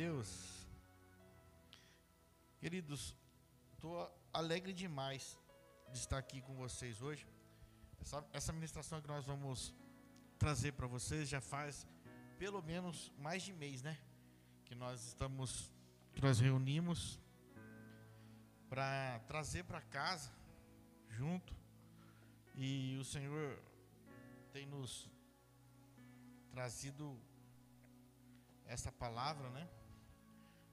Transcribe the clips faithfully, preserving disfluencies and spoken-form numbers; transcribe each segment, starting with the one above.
Deus. Queridos, estou alegre demais de estar aqui com vocês hoje. Essa, essa ministração que nós vamos trazer para vocês já faz pelo menos mais de mês, né? Que nós estamos, que nós reunimos para trazer para casa junto, e o Senhor tem nos trazido essa palavra, né?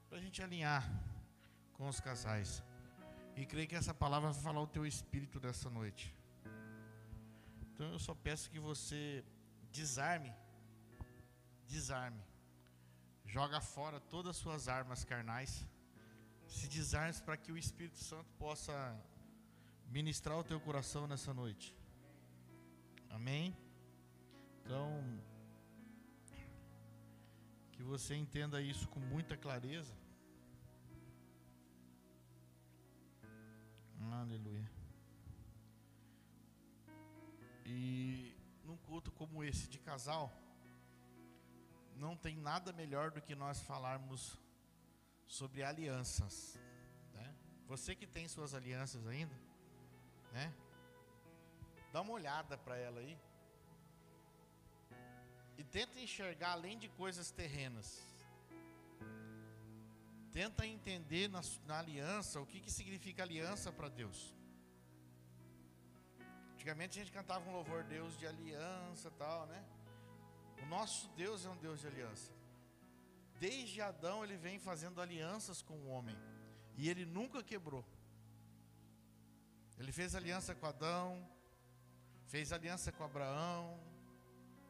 Para a gente alinhar com os casais. E creio que essa palavra vai falar o teu espírito dessa noite. Então eu só peço que você desarme, desarme, joga fora todas as suas armas carnais, se desarme para que o Espírito Santo possa ministrar o teu coração nessa noite. Amém? Então, que você entenda isso com muita clareza. Aleluia. E num culto como esse de casal, não tem nada melhor do que nós falarmos sobre alianças, né? Você que tem suas alianças ainda, né? Dá uma olhada para ela aí e tenta enxergar além de coisas terrenas. Tenta entender na, na aliança o que, que significa aliança para Deus. Antigamente a gente cantava um louvor, Deus de aliança, tal, né? O nosso Deus é um Deus de aliança. Desde Adão ele vem fazendo alianças com o homem, e ele nunca quebrou. Ele fez aliança com Adão, fez aliança com Abraão,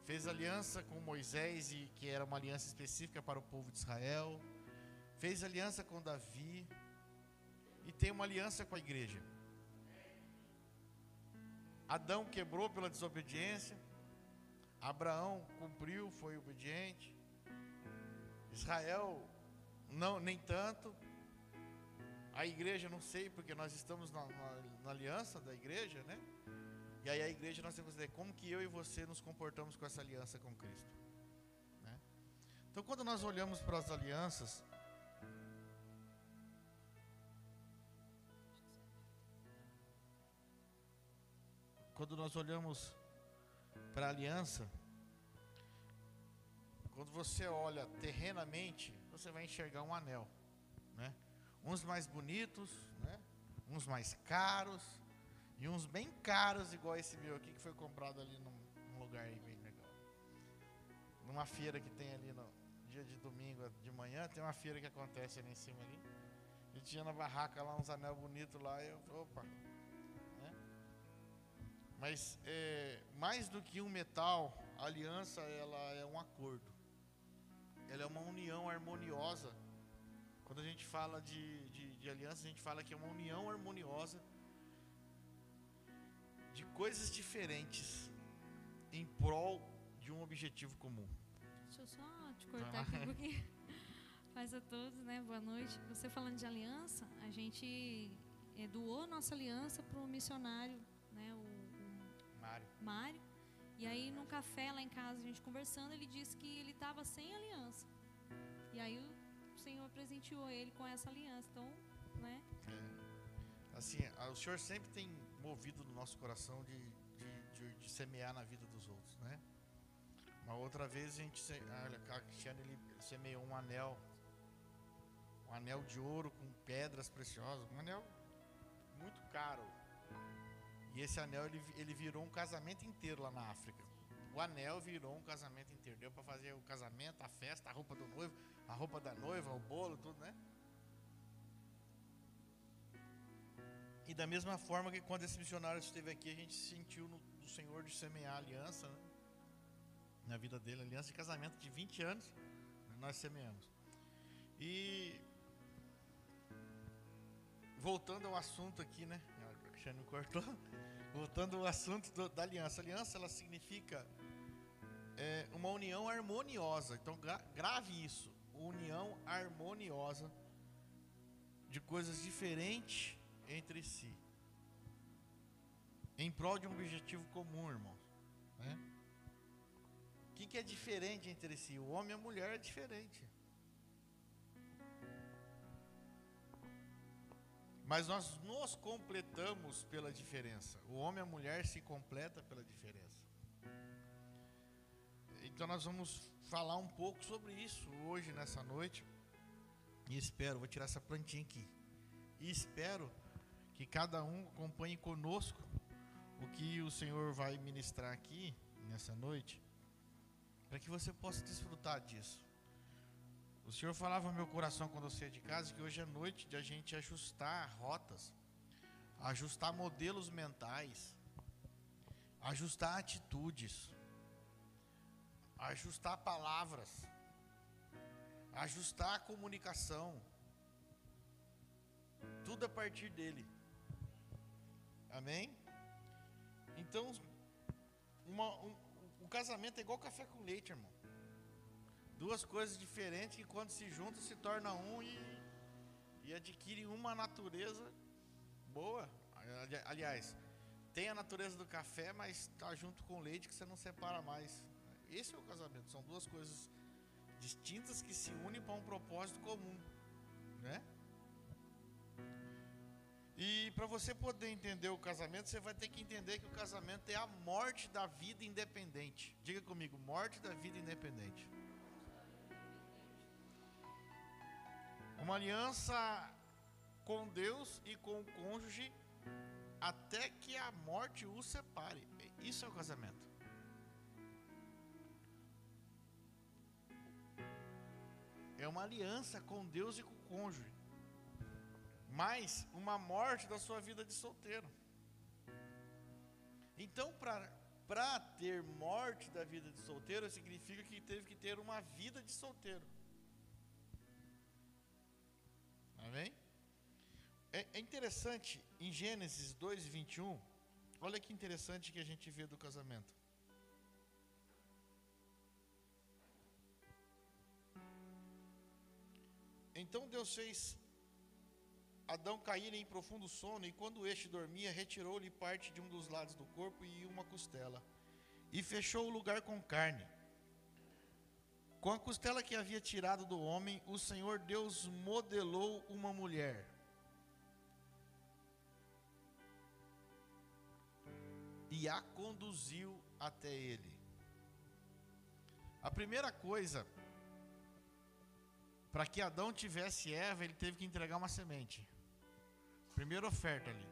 fez aliança com Moisés, e que era uma aliança específica para o povo de Israel. Fez aliança com Davi e tem uma aliança com a igreja. Adão quebrou pela desobediência, Abraão cumpriu, foi obediente, Israel não, nem tanto. A igreja, não sei, porque nós estamos na, na, na aliança da igreja, né? E aí a igreja, nós temos que dizer como que eu e você nos comportamos com essa aliança com Cristo, né? Então quando nós olhamos para as alianças, quando nós olhamos para a aliança, quando você olha terrenamente, você vai enxergar um anel, né? Uns mais bonitos, né? Uns mais caros, e uns bem caros, igual esse meu aqui, que foi comprado ali num, num lugar bem legal. Numa feira que tem ali no dia de domingo de manhã, tem uma feira que acontece ali em cima ali. E tinha na barraca lá uns anel bonitos lá, e eu, opa... Mas é, mais do que um metal, a aliança ela é um acordo. Ela é uma união harmoniosa. Quando a gente fala de, de, de aliança, a gente fala que é uma união harmoniosa de coisas diferentes em prol de um objetivo comum. Deixa eu só te cortar ah. aqui um pouquinho. Paz a todos, né? Boa noite. Você falando de aliança, a gente é, doou nossa aliança para o missionário, né? O Mário. Mário. E aí, num café lá em casa, a gente conversando, ele disse que ele estava sem aliança. E aí, o Senhor presenteou ele com essa aliança. Então, né? É, assim, o Senhor sempre tem movido no nosso coração de, de, de, de semear na vida dos outros, né? Uma outra vez, a gente, a Cristiane, ele semeou um anel, um anel de ouro com pedras preciosas, um anel muito caro. E esse anel, ele, ele virou um casamento inteiro lá na África. O anel virou um casamento inteiro. Deu para fazer o casamento, a festa, a roupa do noivo, a roupa da noiva, o bolo, tudo, né? E da mesma forma que quando esse missionário esteve aqui, a gente sentiu no, no Senhor de semear a aliança, né? Na vida dele, a aliança de casamento de vinte anos, nós semeamos. E voltando ao assunto aqui, né? Não cortou. Voltando ao assunto do, da aliança. A aliança, ela significa é, uma união harmoniosa. Então gra grave isso, união harmoniosa de coisas diferentes entre si, em prol de um objetivo comum, irmão, né? O que, que é diferente entre si? O homem e a mulher é diferente. Mas nós nos completamos pela diferença. O homem e a mulher se completam pela diferença. Então nós vamos falar um pouco sobre isso hoje, nessa noite. E espero, vou tirar essa plantinha aqui. E espero que cada um acompanhe conosco o que o Senhor vai ministrar aqui nessa noite, para que você possa desfrutar disso. O Senhor falava no meu coração quando eu saía de casa que hoje é noite de a gente ajustar rotas, ajustar modelos mentais, ajustar atitudes, ajustar palavras, ajustar a comunicação, tudo a partir dele. Amém? Então, uma, um, o casamento é igual café com leite, irmão. Duas coisas diferentes que quando se juntam se torna um e, e adquire uma natureza boa. Aliás, tem a natureza do café, mas está junto com o leite que você não separa mais. Esse é o casamento, são duas coisas distintas que se unem para um propósito comum, né? E para você poder entender o casamento, você vai ter que entender que o casamento é a morte da vida independente. Diga comigo, morte da vida independente. Uma aliança com Deus e com o cônjuge até que a morte os separe. Isso é o casamento. É uma aliança com Deus e com o cônjuge, mas uma morte da sua vida de solteiro. Então, para ter morte da vida de solteiro, significa que teve que ter uma vida de solteiro. Amém? É, é interessante, em Gênesis dois, vinte e um, olha que interessante que a gente vê do casamento. Então Deus fez Adão cair em profundo sono, e quando este dormia, retirou-lhe parte de um dos lados do corpo e uma costela, e fechou o lugar com carne. Com a costela que havia tirado do homem, o Senhor Deus modelou uma mulher e a conduziu até ele. A primeira coisa, para que Adão tivesse Eva, ele teve que entregar uma semente. Primeira oferta ali.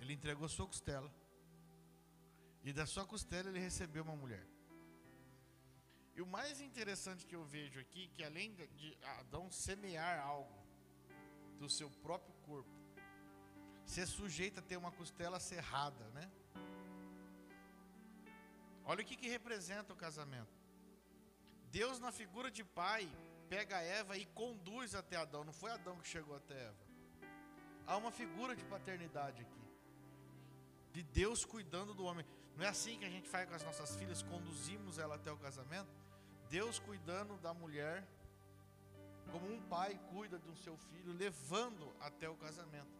Ele entregou sua costela. E da sua costela ele recebeu uma mulher. E o mais interessante que eu vejo aqui, que além de Adão semear algo do seu próprio corpo, ser sujeito a ter uma costela serrada, né? Olha o que, que representa o casamento. Deus, na figura de pai, pega Eva e conduz até Adão. Não foi Adão que chegou até Eva. Há uma figura de paternidade aqui, de Deus cuidando do homem. Não é assim que a gente faz com as nossas filhas, conduzimos ela até o casamento? Deus cuidando da mulher, como um pai cuida do seu filho, levando até o casamento.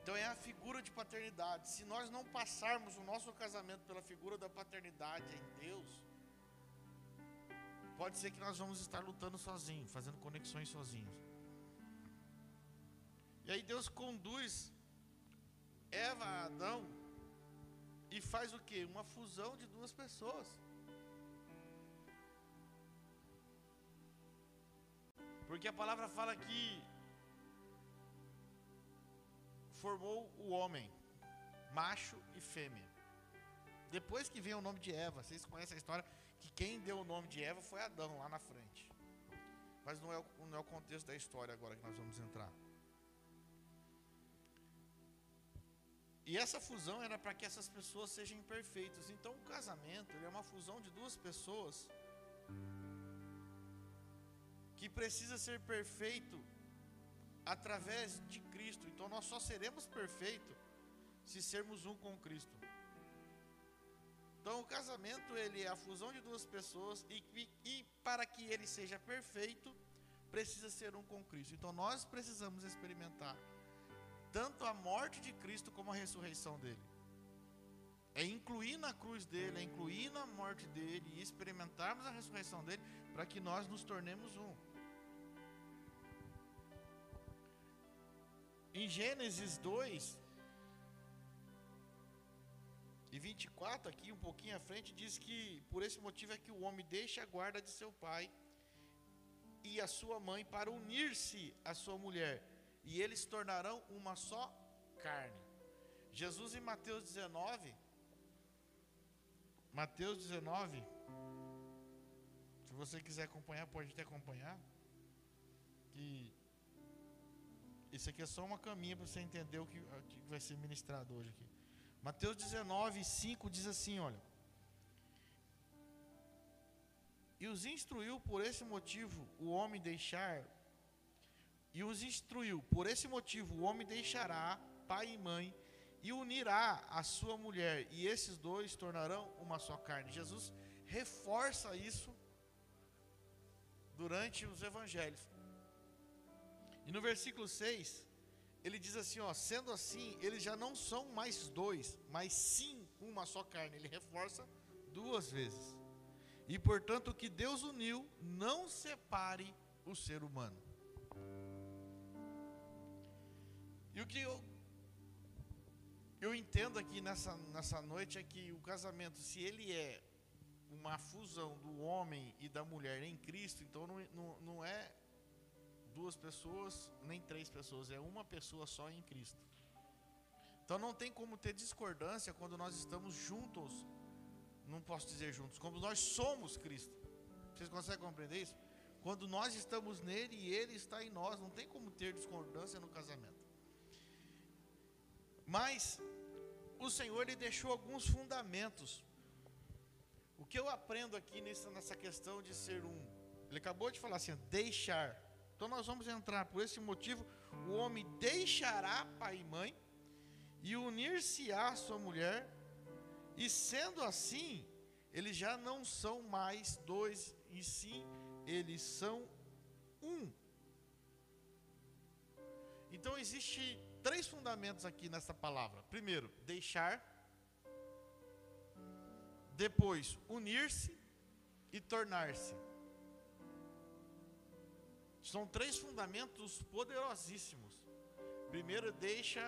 Então é a figura de paternidade. Se nós não passarmos o nosso casamento pela figura da paternidade em Deus, pode ser que nós vamos estar lutando sozinhos, fazendo conexões sozinhos. E aí Deus conduz Eva a Adão e faz o quê? Uma fusão de duas pessoas. Porque a palavra fala que formou o homem, macho e fêmea. Depois que vem o nome de Eva, vocês conhecem a história, que quem deu o nome de Eva foi Adão, lá na frente. Mas não é, o, não é o contexto da história agora que nós vamos entrar. E essa fusão era para que essas pessoas sejam perfeitas. Então o casamento, ele é uma fusão de duas pessoas que precisa ser perfeito através de Cristo. Então nós só seremos perfeitos se sermos um com Cristo. Então o casamento, ele é a fusão de duas pessoas e, e, e para que ele seja perfeito, precisa ser um com Cristo. Então nós precisamos experimentar tanto a morte de Cristo como a ressurreição dele. É incluir na cruz dele, é incluir na morte dele e experimentarmos a ressurreição dele para que nós nos tornemos um. Em Gênesis dois e vinte e quatro, aqui um pouquinho à frente, diz que por esse motivo é que o homem deixa a guarda de seu pai e a sua mãe para unir-se à sua mulher, e eles se tornarão uma só carne. Jesus em Mateus dezenove, Mateus dezenove, se você quiser acompanhar, pode até acompanhar, que isso aqui é só uma caminha para você entender o que, o que vai ser ministrado hoje aqui. Mateus dezenove, cinco diz assim, olha: e os instruiu por esse motivo o homem deixar, e os instruiu por esse motivo o homem deixará pai e mãe, e unirá a sua mulher, e esses dois tornarão uma só carne. Jesus reforça isso durante os evangelhos. E no versículo seis, ele diz assim, ó: sendo assim, eles já não são mais dois, mas sim uma só carne. Ele reforça duas vezes. E portanto, o que Deus uniu, não separe o ser humano. E o que eu, eu entendo aqui nessa, nessa noite é que o casamento, se ele é uma fusão do homem e da mulher em Cristo, então não, não, não é duas pessoas, nem três pessoas, é uma pessoa só em Cristo. Então não tem como ter discordância quando nós estamos juntos, não posso dizer juntos, como nós somos Cristo. Vocês conseguem compreender isso? Quando nós estamos nele e ele está em nós, não tem como ter discordância no casamento. Mas o Senhor lhe deixou alguns fundamentos. O que eu aprendo aqui nessa, nessa questão de ser um, ele acabou de falar assim, deixar. Então nós vamos entrar, por esse motivo, o homem deixará pai e mãe e unir-se-á à sua mulher, e sendo assim, eles já não são mais dois, e sim, eles são um. Então existe três fundamentos aqui nessa palavra. Primeiro, deixar. Depois, unir-se e tornar-se. São três fundamentos poderosíssimos. Primeiro, deixa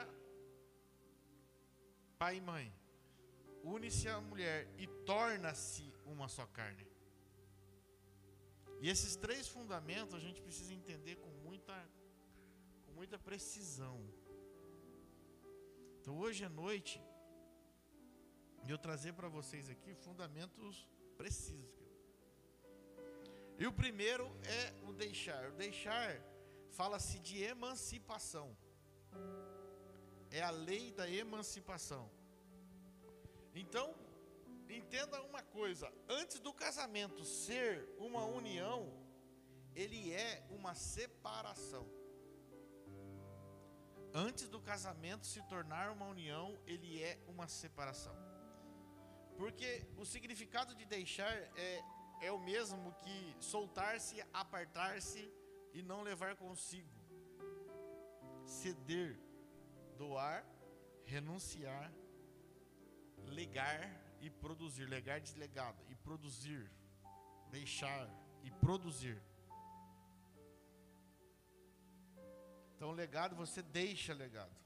pai e mãe, une-se à mulher e torna-se uma só carne. E esses três fundamentos a gente precisa entender com muita, com muita precisão. Então hoje à noite eu trazer para vocês aqui fundamentos precisos. E o primeiro é o deixar. O deixar fala-se de emancipação. É a lei da emancipação. Então, entenda uma coisa. Antes do casamento ser uma união, ele é uma separação. Antes do casamento se tornar uma união, ele é uma separação. Porque o significado de deixar é... é o mesmo que soltar-se, apartar-se e não levar consigo. Ceder, doar, renunciar, legar e produzir. Legar, deslegado, e produzir. Deixar e produzir. Então, legado, você deixa legado.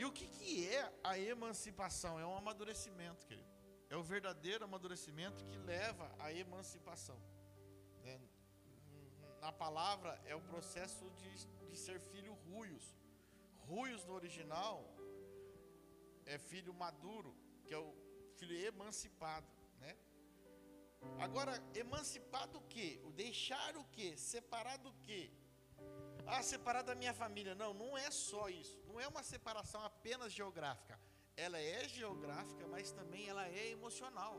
E o que, que é a emancipação? É um amadurecimento, querido. É o verdadeiro amadurecimento que leva à emancipação. É, na palavra, é o processo de, de ser filho ruios. Ruios no original é filho maduro, que é o filho emancipado, né? Agora, emancipar do quê? Deixar o quê? Separar do quê? Ah, separar da minha família. Não, não é só isso. Não é uma separação apenas geográfica. Ela é geográfica, mas também ela é emocional.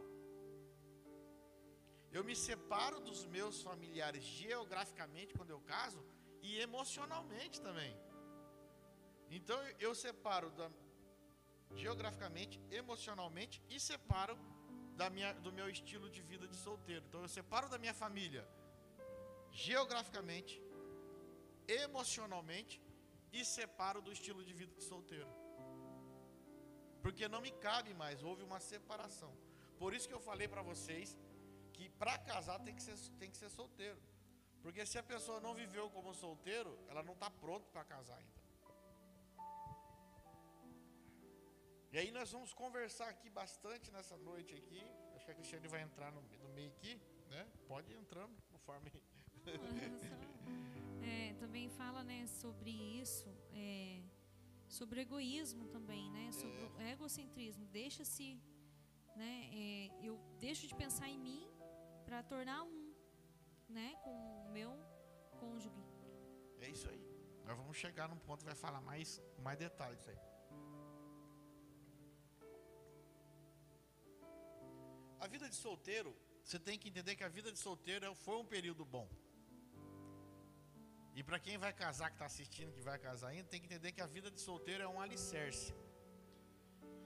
Eu me separo dos meus familiares geograficamente quando eu caso e emocionalmente também. Então eu separo da, geograficamente, emocionalmente, e separo da minha, do meu estilo de vida de solteiro. Então eu separo da minha família geograficamente, emocionalmente, e separo do estilo de vida de solteiro. Porque não me cabe mais, houve uma separação. Por isso que eu falei para vocês que para casar tem que ser, tem que ser solteiro. Porque se a pessoa não viveu como solteiro, ela não está pronta para casar ainda. E aí nós vamos conversar aqui bastante nessa noite aqui. Acho que a Cristiane vai entrar no, no meio aqui, né? Pode ir entrando, conforme... É, também fala, né, sobre isso, é, sobre egoísmo também, né? Sobre é. o egocentrismo. Deixa-se, né? É, eu deixo de pensar em mim para tornar um, né? Com o meu cônjuge. É isso aí. Nós vamos chegar num ponto que vai falar mais, mais detalhes aí. A vida de solteiro, você tem que entender que a vida de solteiro foi um período bom. E para quem vai casar, que está assistindo, que vai casar ainda, tem que entender que a vida de solteiro é um alicerce.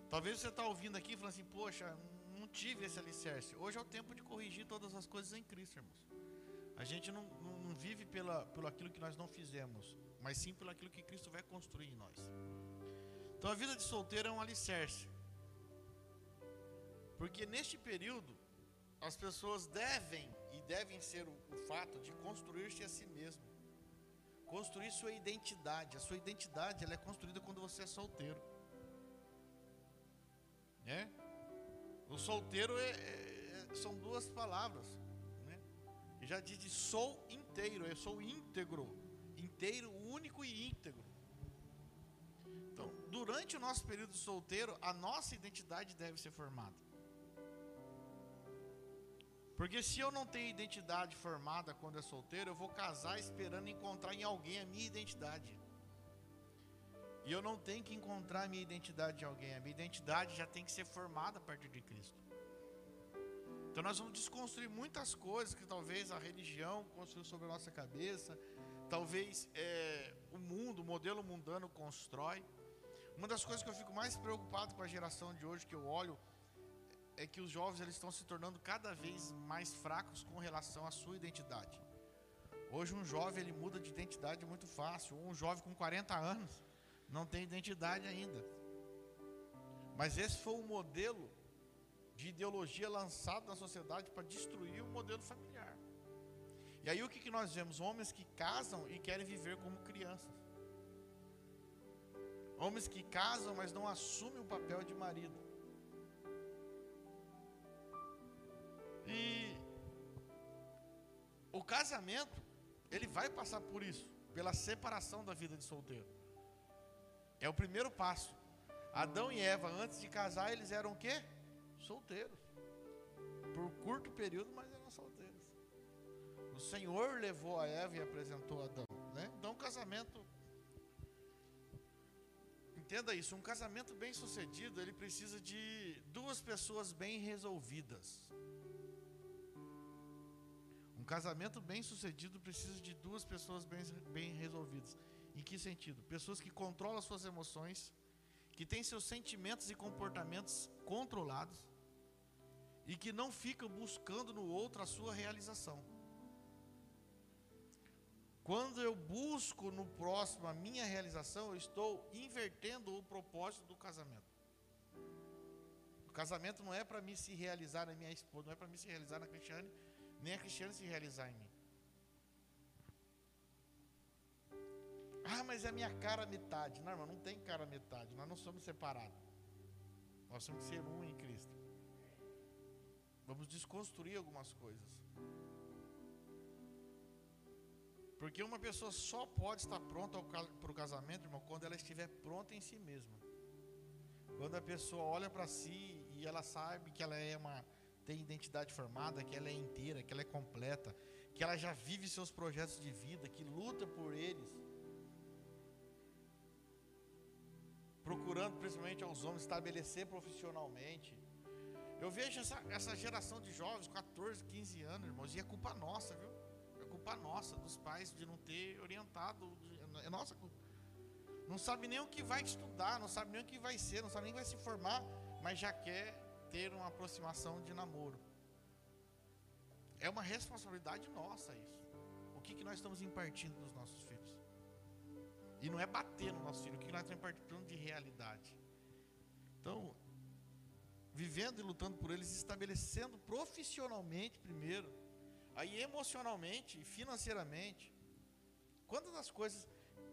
Talvez você está ouvindo aqui e falando assim, poxa, não tive esse alicerce. Hoje é o tempo de corrigir todas as coisas em Cristo, irmãos. A gente não, não, não vive pela, pelo aquilo que nós não fizemos, mas sim pelo aquilo que Cristo vai construir em nós. Então a vida de solteiro é um alicerce. Porque neste período, as pessoas devem, e devem ser o, o fato de construir-se a si mesmo. Construir sua identidade. A sua identidade, ela é construída quando você é solteiro. Né? O solteiro é, é, são duas palavras. Né? E já diz de sou inteiro, eu sou íntegro. Inteiro, único e íntegro. Então, durante o nosso período solteiro, a nossa identidade deve ser formada. Porque se eu não tenho identidade formada quando é solteiro, eu vou casar esperando encontrar em alguém a minha identidade. E eu não tenho que encontrar a minha identidade em alguém. A minha identidade já tem que ser formada a partir de Cristo. Então nós vamos desconstruir muitas coisas que talvez a religião construiu sobre a nossa cabeça. Talvez é, o mundo, o modelo mundano constrói. Uma das coisas que eu fico mais preocupado com a geração de hoje que eu olho... é que os jovens eles estão se tornando cada vez mais fracos com relação à sua identidade. Hoje um jovem ele muda de identidade muito fácil. Um jovem com quarenta anos não tem identidade ainda. Mas esse foi o modelo de ideologia lançado na sociedade para destruir o modelo familiar. E aí o que, que nós vemos? Homens que casam e querem viver como crianças. Homens que casam, mas não assumem o papel de marido. E o casamento, ele vai passar por isso, pela separação da vida de solteiro. É o primeiro passo. Adão e Eva, antes de casar, eles eram o quê? Solteiros. Por um curto período, mas eram solteiros. O Senhor levou a Eva e apresentou a Adão, né? Então, um casamento... Entenda isso, um casamento bem sucedido, ele precisa de duas pessoas bem resolvidas. Um casamento bem sucedido precisa de duas pessoas bem, bem resolvidas. Em que sentido? Pessoas que controlam suas emoções, que têm seus sentimentos e comportamentos controlados e que não ficam buscando no outro a sua realização. Quando eu busco no próximo a minha realização, eu estou invertendo o propósito do casamento. O casamento não é para mim se realizar na minha esposa, não é para mim se realizar na Cristiane, nem a Cristiane se realizar em mim. Ah, mas é a minha cara metade. Não, irmão, não tem cara metade. Nós não somos separados. Nós somos ser um em Cristo. Vamos desconstruir algumas coisas. Porque uma pessoa só pode estar pronta para o casamento, irmão, quando ela estiver pronta em si mesma. Quando a pessoa olha para si e ela sabe que ela é uma... tem identidade formada, que ela é inteira, que ela é completa, que ela já vive seus projetos de vida, que luta por eles, procurando principalmente aos homens estabelecer profissionalmente. Eu vejo essa, essa geração de jovens, quatorze, quinze anos, irmãos, e é culpa nossa, viu? É culpa nossa, dos pais, de não ter orientado, é nossa culpa. Não sabe nem o que vai estudar, não sabe nem o que vai ser, não sabe nem o que vai se formar, mas já quer ter uma aproximação de namoro. É uma responsabilidade nossa isso. O que, que nós estamos impartindo nos nossos filhos? E não é bater no nosso filho, o que nós estamos impartindo de realidade. Então, vivendo e lutando por eles, estabelecendo profissionalmente primeiro Aí emocionalmente e financeiramente, quantas das coisas,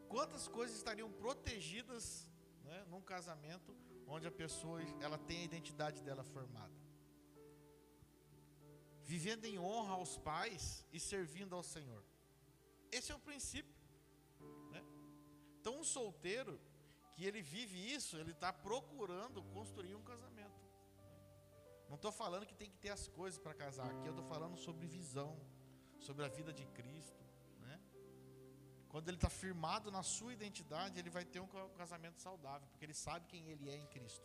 quantas coisas estariam protegidas, né, num casamento onde a pessoa ela tem a identidade dela formada, vivendo em honra aos pais e servindo ao Senhor. Esse é o princípio, né? Então um solteiro que ele vive isso, ele está procurando construir um casamento. Não estou falando que tem que ter as coisas para casar. Aqui eu estou falando sobre visão, sobre a vida de Cristo, né? Quando ele está firmado na sua identidade, ele vai ter um casamento saudável, porque ele sabe quem ele é em Cristo.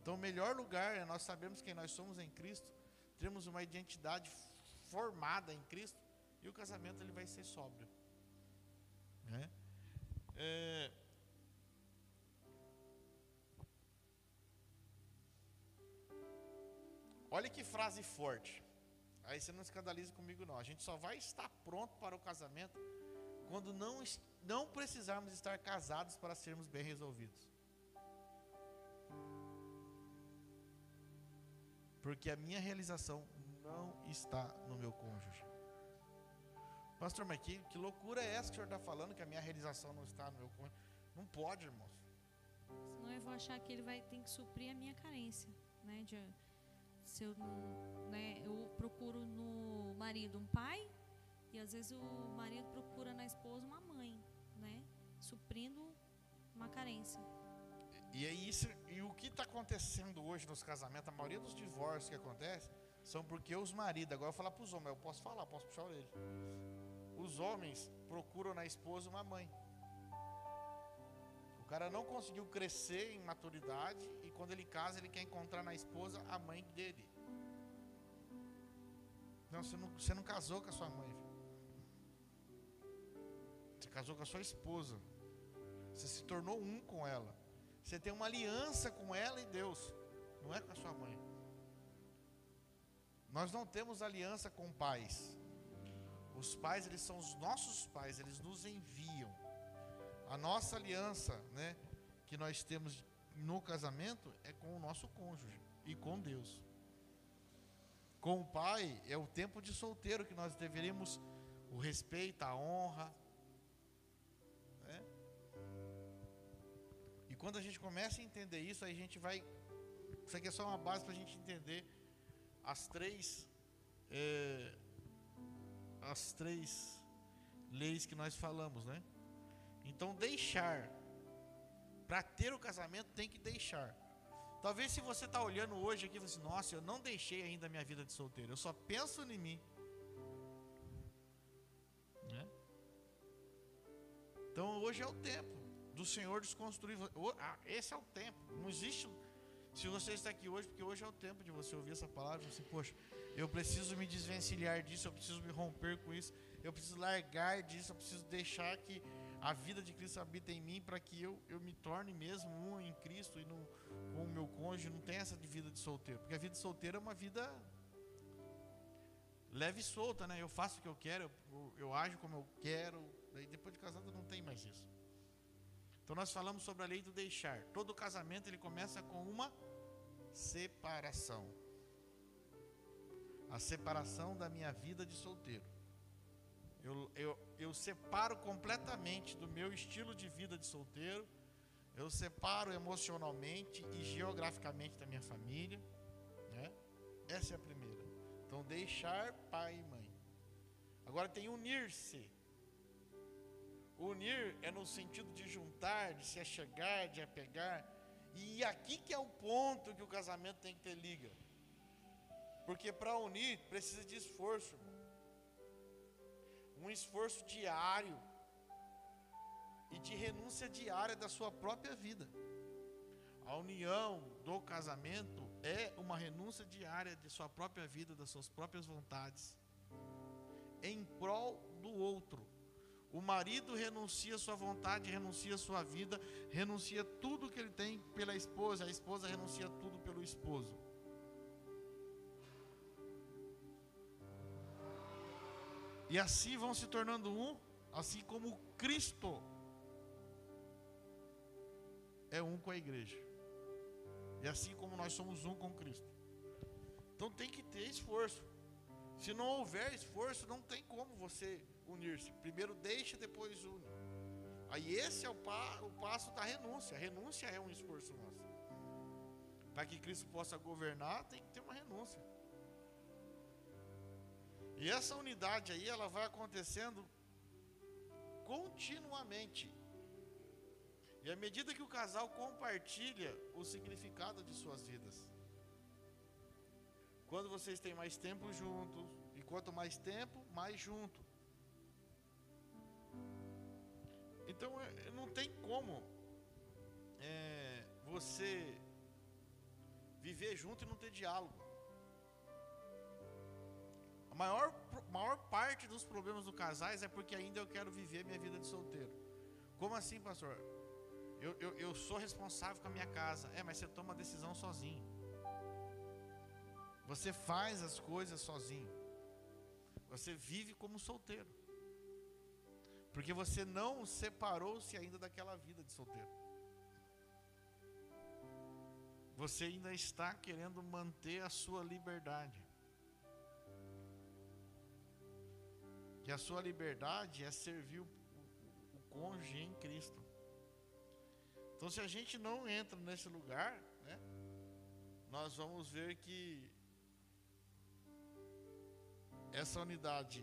Então o melhor lugar é nós sabermos quem nós somos em Cristo, termos uma identidade formada em Cristo, e o casamento ele vai ser sóbrio, né? É... Olha que frase forte. Aí você não escandaliza comigo não. A gente só vai estar pronto para o casamento quando não, não precisarmos estar casados para sermos bem resolvidos. Porque a minha realização não está no meu cônjuge. Pastor, mas que, que loucura é essa que o senhor está falando, que a minha realização não está no meu cônjuge? Não pode, irmãos. Senão eu vou achar que ele vai ter que suprir a minha carência, né, de... Se eu, né, eu procuro no marido um pai, e às vezes o marido procura na esposa uma mãe, né, suprindo uma carência. E, e é isso. E o que está acontecendo hoje nos casamentos, a maioria dos divórcios que acontece são porque os maridos, agora eu vou falar para os homens, eu posso falar, posso puxar a orelha. Os homens procuram na esposa uma mãe. O cara não conseguiu crescer em maturidade e quando ele casa, ele quer encontrar na esposa a mãe dele. Não, você não, você não casou com a sua mãe, você casou com a sua esposa, você se tornou um com ela, você tem uma aliança com ela e Deus, não é com a sua mãe. Nós não temos aliança com pais. Os pais, eles são os nossos pais, eles nos enviam. A nossa aliança, né, que nós temos no casamento é com o nosso cônjuge e com Deus. Com o pai é o tempo de solteiro que nós deveríamos o respeito, a honra, né? E quando a gente começa a entender isso, aí a gente vai... Isso aqui é só uma base para a gente entender as três... É, as três leis que nós falamos, né? Então deixar, para ter o casamento tem que deixar. Talvez se você está olhando hoje aqui e fala assim, nossa, eu não deixei ainda a minha vida de solteiro, eu só penso em mim, né? Então hoje é o tempo do Senhor desconstruir. Ah, esse é o tempo. Não existe. Se você está aqui hoje, porque hoje é o tempo de você ouvir essa palavra, você, poxa, eu preciso me desvencilhar disso, eu preciso me romper com isso, eu preciso largar disso, eu preciso deixar que a vida de Cristo habita em mim, para que eu, eu me torne mesmo um em Cristo e não, com o meu cônjuge. Não tem essa de vida de solteiro, porque a vida de solteiro é uma vida leve e solta, né? Eu faço o que eu quero, eu, eu ajo como eu quero, daí depois de casado não tem mais isso. Então nós falamos sobre a lei do deixar. Todo casamento ele começa com uma separação. A separação da minha vida de solteiro. Eu, eu, eu separo completamente do meu estilo de vida de solteiro. Eu separo emocionalmente e geograficamente da minha família, né? Essa é a primeira. Então deixar pai e mãe. Agora tem unir-se. Unir é no sentido de juntar, de se achegar, de apegar. E aqui que é o ponto que o casamento tem que ter liga. Porque para unir precisa de esforço, irmão. Um esforço diário e de renúncia diária da sua própria vida. A união do casamento é uma renúncia diária de sua própria vida, das suas próprias vontades, em prol do outro. O marido renuncia sua vontade, renuncia sua vida, renuncia tudo que ele tem pela esposa, a esposa renuncia tudo pelo esposo. E assim vão se tornando um, assim como Cristo é um com a igreja. E assim como nós somos um com Cristo. Então tem que ter esforço. Se não houver esforço, não tem como você unir-se. Primeiro deixa, depois une. Aí esse é o, pa, o passo da renúncia. A renúncia é um esforço nosso. Para que Cristo possa governar, tem que ter uma renúncia. E essa unidade aí, ela vai acontecendo continuamente. E à medida que o casal compartilha o significado de suas vidas. Quando vocês têm mais tempo juntos, e quanto mais tempo, mais junto. Então, não tem como é, você viver junto e não ter diálogo. A maior, maior parte dos problemas do casais é porque ainda eu quero viver minha vida de solteiro. Como assim, pastor? Eu, eu, eu sou responsável com a minha casa. É, mas você toma a decisão sozinho. Você faz as coisas sozinho. Você vive como solteiro. Porque você não separou-se ainda daquela vida de solteiro. Você ainda está querendo manter a sua liberdade. E a sua liberdade é servir o, o, o cônjuge em Cristo. Então, se a gente não entra nesse lugar, né, nós vamos ver que essa unidade,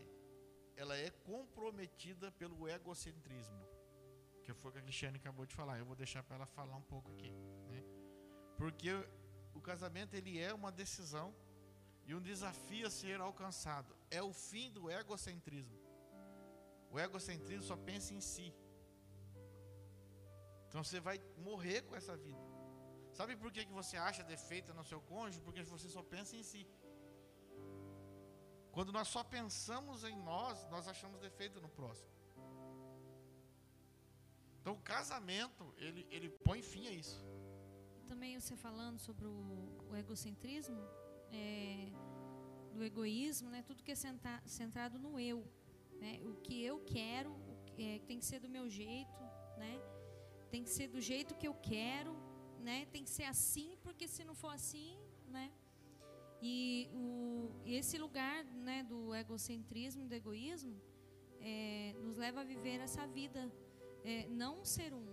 ela é comprometida pelo egocentrismo, que foi o que a Cristiane acabou de falar. Eu vou deixar para ela falar um pouco aqui, né? Porque o casamento, ele é uma decisão e um desafio a ser alcançado. É o fim do egocentrismo. O egocentrismo só pensa em si. Então você vai morrer com essa vida. Sabe por que que você acha defeito no seu cônjuge? Porque você só pensa em si. Quando nós só pensamos em nós, nós achamos defeito no próximo. Então o casamento, ele, ele põe fim a isso. Também você falando sobre o, o egocentrismo, é, do egoísmo, né? Tudo que é senta, centrado no eu, né? O que eu quero, é, tem que ser do meu jeito, né? Tem que ser do jeito que eu quero, né? Tem que ser assim, porque se não for assim, né? E o, esse lugar, né, do egocentrismo, do egoísmo, é, nos leva a viver essa vida, é, não ser um,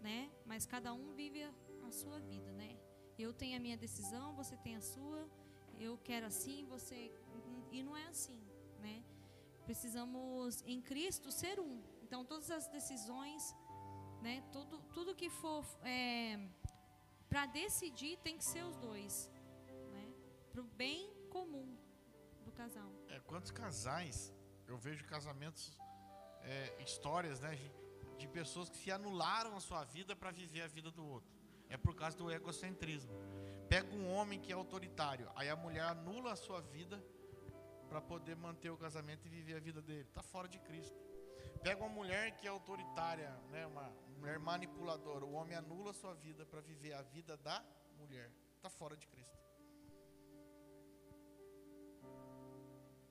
né? Mas cada um vive a, a sua vida, né? Eu tenho a minha decisão, você tem a sua. Eu quero assim, você... E não é assim, né? Precisamos em Cristo ser um. Então todas as decisões, né, tudo, tudo que for é, para decidir tem que ser os dois, né, para o bem comum do casal. É, quantos casais eu vejo casamentos, é, histórias, né, de, de pessoas que se anularam a sua vida para viver a vida do outro. É por causa do egocentrismo. Pega um homem que é autoritário, aí a mulher anula a sua vida para poder manter o casamento e viver a vida dele. Está fora de Cristo. Pega uma mulher que é autoritária, né, uma mulher manipuladora, o homem anula a sua vida para viver a vida da mulher. Está fora de Cristo.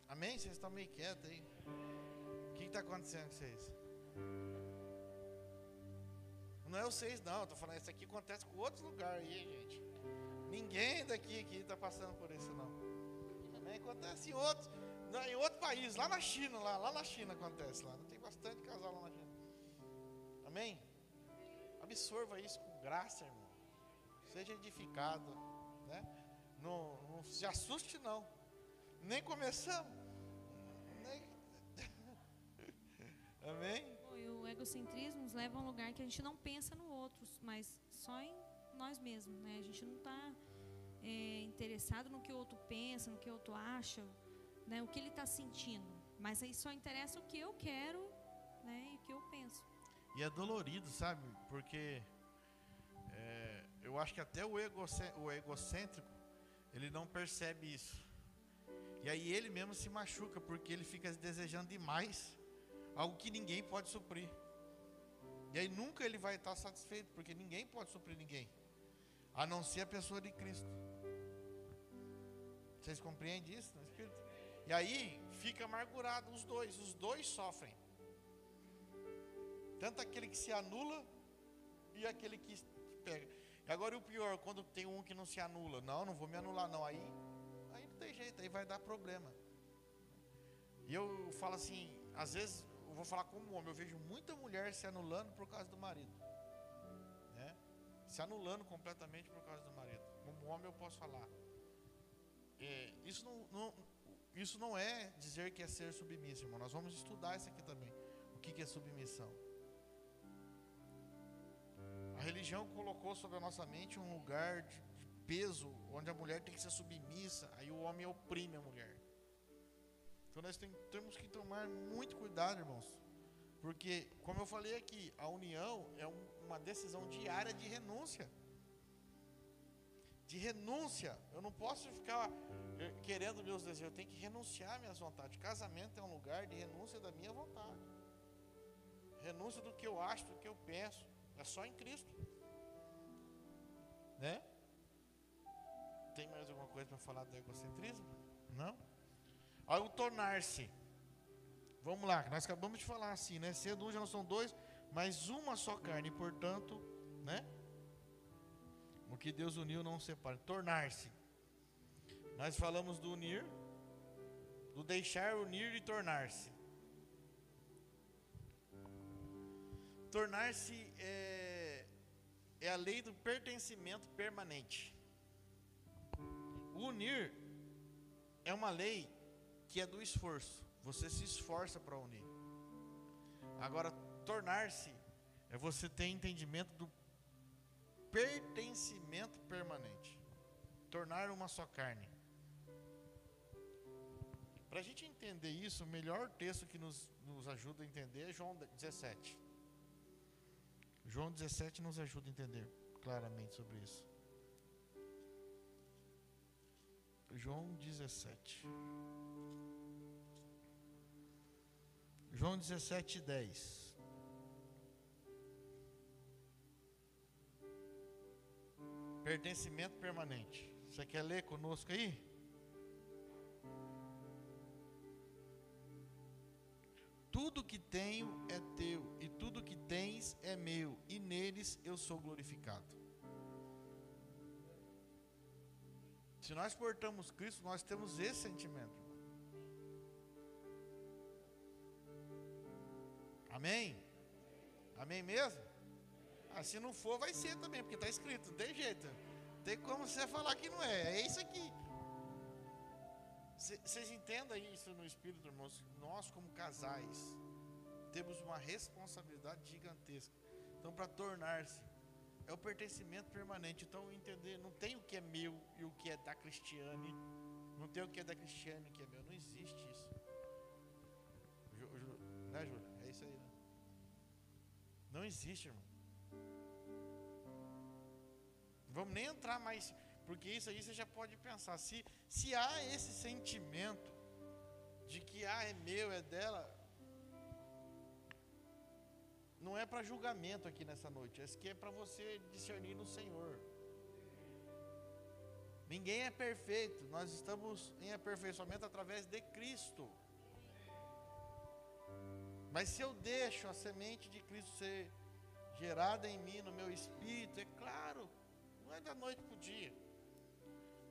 Amém? Vocês estão meio quietos aí. O que está acontecendo com vocês? Não é vocês não, estou falando, isso aqui acontece com outros lugares aí, gente. Ninguém daqui que está passando por isso não. Também acontece em outros. Não, em outro país, lá na China, lá, lá na China acontece, lá tem bastante casal lá na China. Amém? Absorva isso com graça, irmão. Seja edificado, né? Não, não se assuste não. Nem começamos. Nem... Amém? E o egocentrismo nos leva a um lugar que a gente não pensa no outro, mas só em nós mesmos, né? A gente não está é, interessado no que o outro pensa, no que o outro acha, né, o que ele está sentindo. Mas aí só interessa o que eu quero, né, e o que eu penso. E é dolorido, sabe? Porque é, eu acho que até o, egocê o egocêntrico, ele não percebe isso. E aí ele mesmo se machuca, porque ele fica desejando demais algo que ninguém pode suprir. E aí nunca ele vai estar satisfeito, porque ninguém pode suprir ninguém, a não ser a pessoa de Cristo. Vocês compreendem isso, no Espírito? E aí fica amargurado os dois, os dois sofrem. Tanto aquele que se anula e aquele que pega. E agora o pior, quando tem um que não se anula, não, não vou me anular não, aí, aí não tem jeito, aí vai dar problema. E eu falo assim, às vezes, eu vou falar como homem, eu vejo muita mulher se anulando por causa do marido, né? Se anulando completamente por causa do marido. Como homem eu posso falar. É, isso, não, não, isso não é dizer que é ser submisso, irmão. Nós vamos estudar isso aqui também. O que, que é submissão? A religião colocou sobre a nossa mente um lugar de peso, onde a mulher tem que ser submissa, aí o homem oprime a mulher. Então nós tem, temos que tomar muito cuidado, irmãos. Porque, como eu falei aqui, a união é um, uma decisão diária de renúncia. De renúncia. Eu não posso ficar querendo meus desejos, eu tenho que renunciar minhas vontades. Casamento é um lugar de renúncia da minha vontade. Renúncia do que eu acho, do que eu penso. É só em Cristo, né? Tem mais alguma coisa para falar do egocentrismo? Não? Olha o tornar-se. Vamos lá, nós acabamos de falar assim, né? Sendo um já não são dois, mas uma só carne, portanto, né? O que Deus uniu não separa. Tornar-se. Nós falamos do unir, do deixar, unir e tornar-se. Tornar-se é, é a lei do pertencimento permanente. O unir é uma lei que é do esforço. Você se esforça para unir. Agora, tornar-se é você ter entendimento do pertencimento permanente. Tornar uma só carne. Para a gente entender isso, o melhor texto que nos, nos ajuda a entender é João dezessete. João dezessete nos ajuda a entender claramente sobre isso. João dezessete. João dezessete, dez. Pertencimento permanente. Você quer ler conosco aí? Tudo que tenho é teu, e tudo que tens é meu, e neles eu sou glorificado. Se nós portamos Cristo, nós temos esse sentimento. Amém? Amém mesmo? Ah, se não for, vai ser também, porque está escrito, não tem jeito. Não tem como você falar que não é, é isso aqui. Vocês entendam isso no espírito, irmãos. Nós, como casais, temos uma responsabilidade gigantesca. Então, para tornar-se, é o pertencimento permanente. Então, entender, não tem o que é meu e o que é da Cristiane. Não tem o que é da Cristiane e o que é meu. Não existe isso. Ju, Ju, né, Júlia? É isso aí, né? Não existe, irmão. Não vamos nem entrar mais... Porque isso aí você já pode pensar, se, se há esse sentimento de que ah, é meu, é dela, não é para julgamento aqui nessa noite, isso aqui é para você discernir no Senhor. Ninguém é perfeito, nós estamos em aperfeiçoamento através de Cristo. Mas se eu deixo a semente de Cristo ser gerada em mim, no meu espírito, é claro, não é da noite para o dia.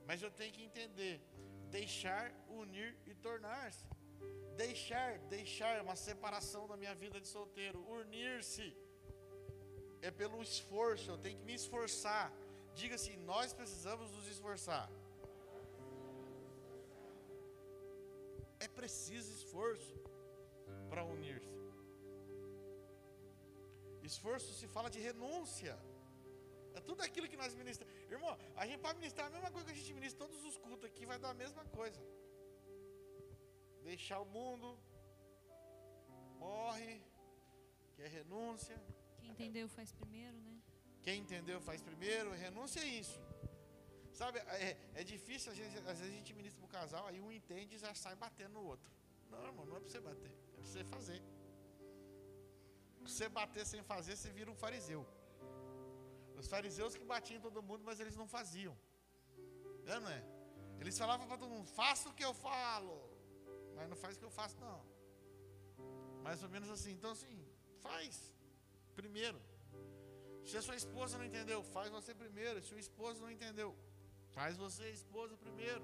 Mas eu tenho que entender, deixar, unir e tornar-se. Deixar, deixar é uma separação da minha vida de solteiro. Unir-se é pelo esforço, eu tenho que me esforçar. Diga assim, nós precisamos nos esforçar. É preciso esforço para unir-se. Esforço se fala de renúncia. É tudo aquilo que nós ministramos. Irmão, a gente pode ministrar a mesma coisa que a gente ministra todos os cultos aqui, vai dar a mesma coisa. Deixar o mundo, morre, que é renúncia. Quem entendeu faz primeiro, né? Quem entendeu faz primeiro, renúncia é isso. Sabe, é, é difícil, às vezes, às vezes a gente ministra para o casal, aí um entende e já sai batendo no outro. Não, irmão, não é para você bater, é para você fazer. Se você bater sem fazer, você vira um fariseu. Os fariseus que batiam todo mundo, mas eles não faziam. Não é? Eles falavam para todo mundo, faça o que eu falo, mas não faz o que eu faço, não. Mais ou menos assim. Então assim, faz primeiro. Se a sua esposa não entendeu, faz você primeiro. Se o esposo não entendeu, faz você, esposa, primeiro.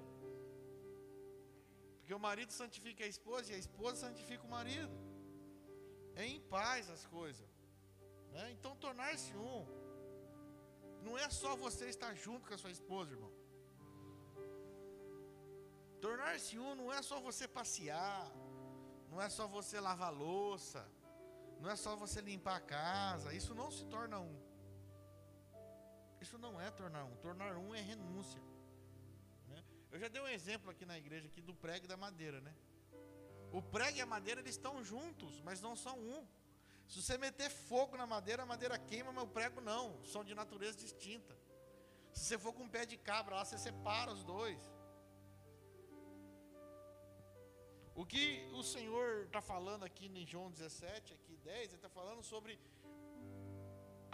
Porque o marido santifica a esposa e a esposa santifica o marido. É em paz as coisas, né? Então tornar-se um não é só você estar junto com a sua esposa, irmão. Tornar-se um não é só você passear, não é só você lavar louça, não é só você limpar a casa. Isso não se torna um. Isso não é tornar um. Tornar um é renúncia, né? Eu já dei um exemplo aqui na igreja aqui do prego e da madeira, né? O prego e a madeira, eles estão juntos, mas não são um. Se você meter fogo na madeira, a madeira queima, mas o prego não. São de natureza distinta. Se você for com um pé de cabra lá, você separa os dois. O que o Senhor está falando aqui em João dezessete, aqui dez, ele está falando sobre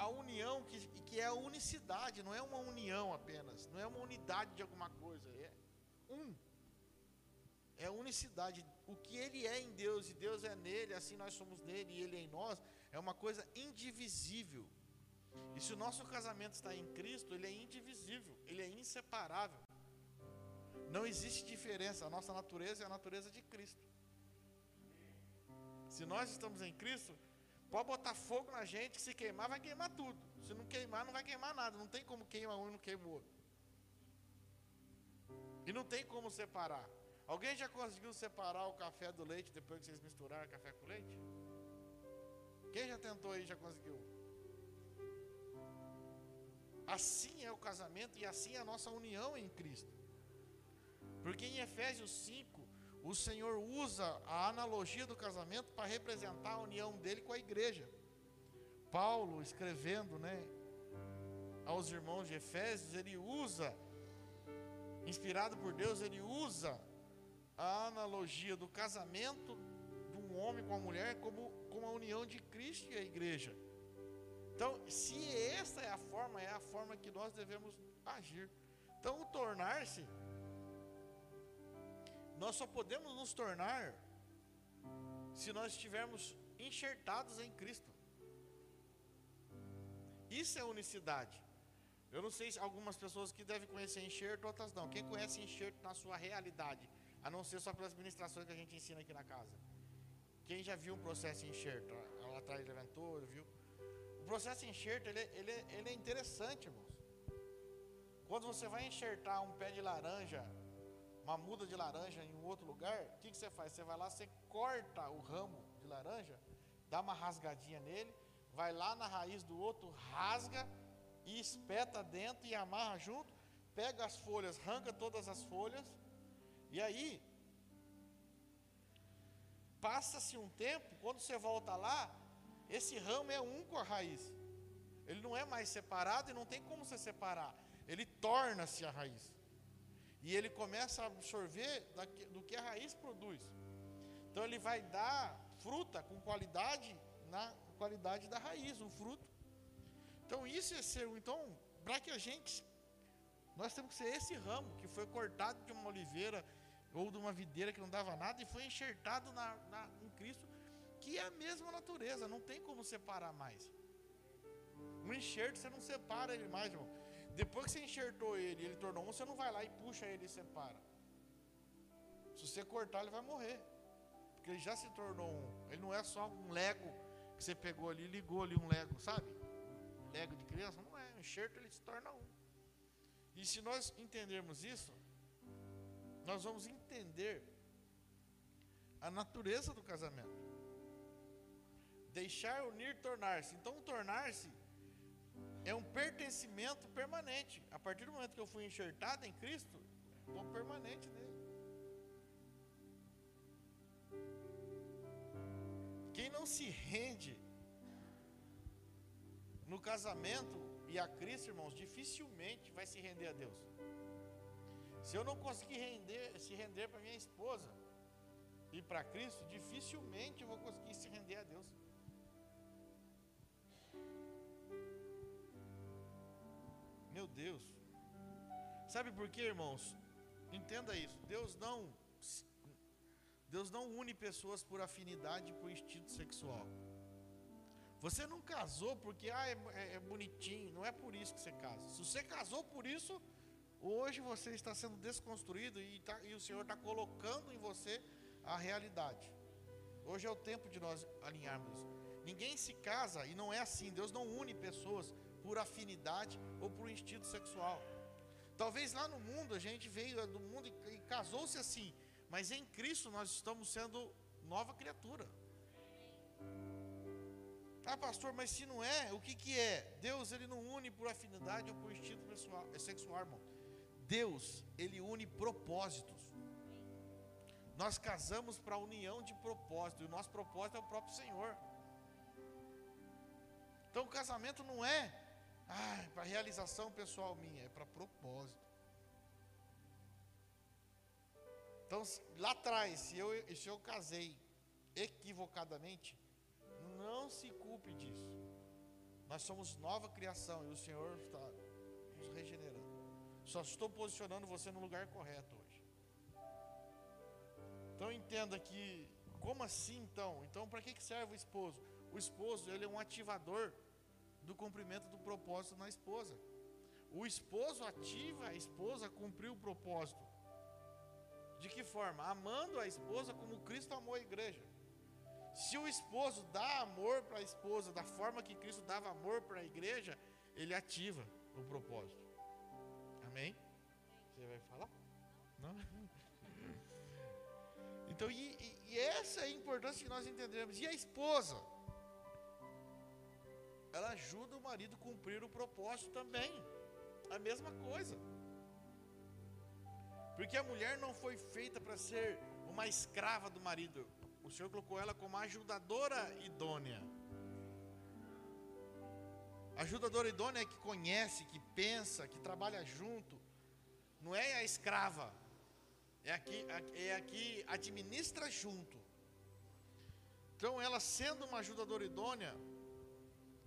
a união, que, que é a unicidade. Não é uma união apenas, não é uma unidade de alguma coisa, é um. É a unicidade, o que ele é em Deus e Deus é nele, assim nós somos nele e ele é em nós, é uma coisa indivisível. E se o nosso casamento está em Cristo, ele é indivisível, ele é inseparável. Não existe diferença, a nossa natureza é a natureza de Cristo. Se nós estamos em Cristo, pode botar fogo na gente, que se queimar vai queimar tudo. Se não queimar, não vai queimar nada, não tem como queimar um e não queimar o outro. E não tem como separar. Alguém já conseguiu separar o café do leite depois que vocês misturaram café com leite? Quem já tentou aí, já conseguiu? Assim é o casamento e assim é a nossa união em Cristo. Porque em Efésios cinco, o Senhor usa a analogia do casamento para representar a união dele com a igreja. Paulo, escrevendo, né, aos irmãos de Efésios, ele usa, inspirado por Deus, ele usa a analogia do casamento de um homem com a mulher como, como a união de Cristo e a igreja. Então, se essa é a forma, é a forma que nós devemos agir. Então, o tornar-se, nós só podemos nos tornar se nós estivermos enxertados em Cristo. Isso é unicidade. Eu não sei se algumas pessoas que devem conhecer enxerto, outras não. Quem conhece enxerto na sua realidade? A não ser só pelas ministrações que a gente ensina aqui na casa. Quem já viu um processo de enxerto? Lá atrás levantou, viu? O processo de enxerto, ele, ele, ele é interessante, irmãos. Quando você vai enxertar um pé de laranja, uma muda de laranja em um outro lugar, o que, que você faz? Você vai lá, você corta o ramo de laranja, dá uma rasgadinha nele, vai lá na raiz do outro, rasga e espeta dentro e amarra junto, pega as folhas, arranca todas as folhas. E aí, passa-se um tempo, quando você volta lá, esse ramo é um com a raiz. Ele não é mais separado e não tem como você separar. Ele torna-se a raiz. E ele começa a absorver do que a raiz produz. Então ele vai dar fruta com qualidade, na qualidade da raiz, o fruto. Então isso é ser, então, para que a gente, nós temos que ser esse ramo que foi cortado de uma oliveira ou de uma videira que não dava nada e foi enxertado na, na, em Cristo, que é a mesma natureza, não tem como separar mais. Um enxerto você não separa ele mais, irmão. Depois que você enxertou ele, ele tornou um, você não vai lá e puxa ele e separa. Se você cortar, ele vai morrer, porque ele já se tornou um. Ele não é só um lego que você pegou ali, ligou ali um lego, sabe? Um lego de criança, não é. Um enxerto, ele se torna um. E se nós entendermos isso, nós vamos entender a natureza do casamento. Deixar, unir, tornar-se. Então, tornar-se é um pertencimento permanente. A partir do momento que eu fui enxertado em Cristo, estou permanente nele. Quem não se rende no casamento e a Cristo, irmãos, dificilmente vai se render a Deus. Se eu não conseguir render, se render para minha esposa e para Cristo, dificilmente eu vou conseguir se render a Deus. Meu Deus. Sabe por quê, irmãos? Entenda isso. Deus não, Deus não une pessoas por afinidade, por instinto sexual. Você não casou porque ah, é, é bonitinho, não é por isso que você casa. Se você casou por isso, Hoje você está sendo desconstruído e, tá, e o Senhor está colocando em você a realidade. Hoje é o tempo de nós alinharmos isso. Ninguém se casa, e não é assim. Deus não une pessoas por afinidade ou por instinto sexual. Talvez lá no mundo, a gente veio do mundo e, e casou-se assim, mas em Cristo nós estamos sendo nova criatura. Ah, pastor, mas se não é, o que que é? Deus, ele não une por afinidade ou por instinto pessoal, sexual, irmão. Deus, ele une propósitos. Nós casamos para a união de propósito, e o nosso propósito é o próprio Senhor. Então o casamento não é ah, para realização pessoal minha, é para propósito. Então lá atrás, se eu, se eu casei equivocadamente, não se culpe disso. Nós somos nova criação e o Senhor está nos regenerando. Só estou posicionando você no lugar correto hoje. Então entenda que, como assim então? Então para que serve o esposo? O esposo, ele é um ativador do cumprimento do propósito na esposa. O esposo ativa a esposa a cumprir o propósito. De que forma? Amando a esposa como Cristo amou a igreja. Se o esposo dá amor para a esposa da forma que Cristo dava amor para a igreja, ele ativa o propósito. Amém? Você vai falar? Não? Então, e, e, e essa é a importância que nós entendemos. E a esposa? Ela ajuda o marido a cumprir o propósito também. A mesma coisa. Porque a mulher não foi feita para ser uma escrava do marido. O Senhor colocou ela como ajudadora idônea. Ajudadora idônea é que conhece, que pensa, que trabalha junto. Não é a escrava. É a que, é a que administra junto. Então, ela sendo uma ajudadora idônea,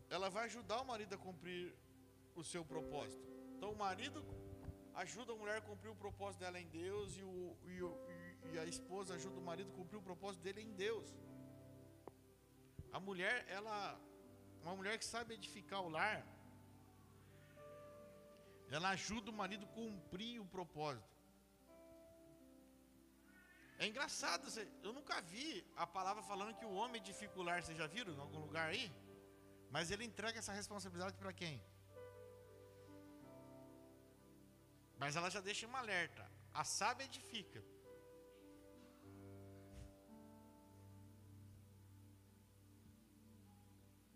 ela vai ajudar o marido a cumprir o seu propósito. Então, o marido ajuda a mulher a cumprir o propósito dela em Deus, e, o, e, o, e a esposa ajuda o marido a cumprir o propósito dele em Deus. A mulher, ela, uma mulher que sabe edificar o lar, ela ajuda o marido a cumprir o propósito. É engraçado, eu nunca vi a palavra falando que o homem edifica o lar. Vocês já viram em algum lugar aí? Mas ele entrega essa responsabilidade para quem? Mas ela já deixa uma alerta. A sábia edifica.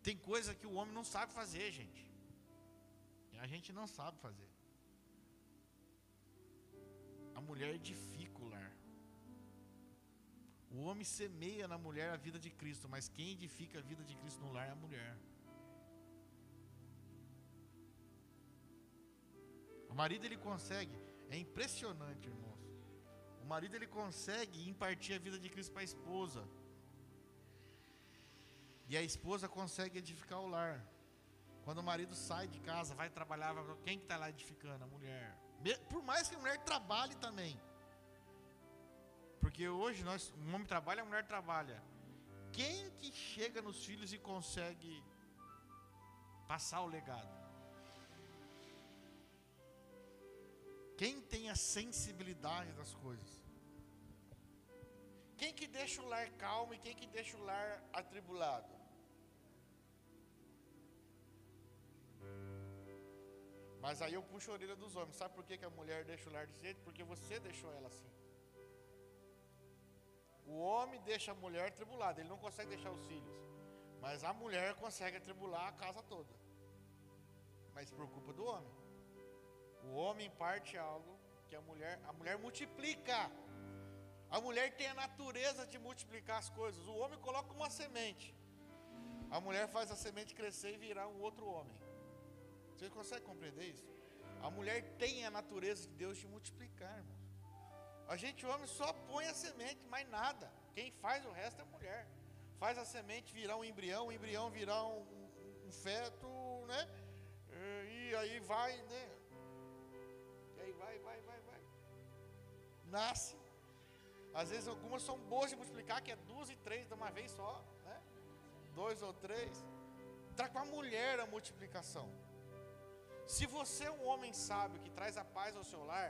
Tem coisa que o homem não sabe fazer, gente. A gente não sabe fazer. A mulher edifica o lar. O homem semeia na mulher a vida de Cristo, mas quem edifica a vida de Cristo no lar é a mulher. O marido, ele consegue, é impressionante, irmãos. O marido, ele consegue impartir a vida de Cristo para a esposa. E a esposa consegue edificar o lar. Quando o marido sai de casa, vai trabalhar, vai... quem que está lá edificando? A mulher. Por mais que a mulher trabalhe também. Porque hoje nós, o homem trabalha, a mulher trabalha. Quem que chega nos filhos e consegue passar o legado? Quem tem a sensibilidade das coisas? Quem que deixa o lar calmo e quem que deixa o lar atribulado? Mas aí eu puxo a orelha dos homens. Sabe por que que a mulher deixa o lar desse jeito? Porque você deixou ela assim. O homem deixa a mulher atribulada, ele não consegue deixar os filhos. Mas a mulher consegue atribular a casa toda. Mas por culpa do homem. O homem parte algo que a mulher, a mulher multiplica. A mulher tem a natureza de multiplicar as coisas. O homem coloca uma semente. A mulher faz a semente crescer e virar um outro homem. Você consegue compreender isso? A mulher tem a natureza de Deus de multiplicar, irmãos. A gente, homem, só põe a semente, mais nada. Quem faz o resto é a mulher. Faz a semente virar um embrião, o embrião virar um, um, um feto, né? E aí vai, né? Aí vai, vai, vai, vai. Nasce. Às vezes algumas são boas de multiplicar, que é duas e três de uma vez só, né? Dois ou três. Tá com a mulher a multiplicação. Se você é um homem sábio que traz a paz ao seu lar,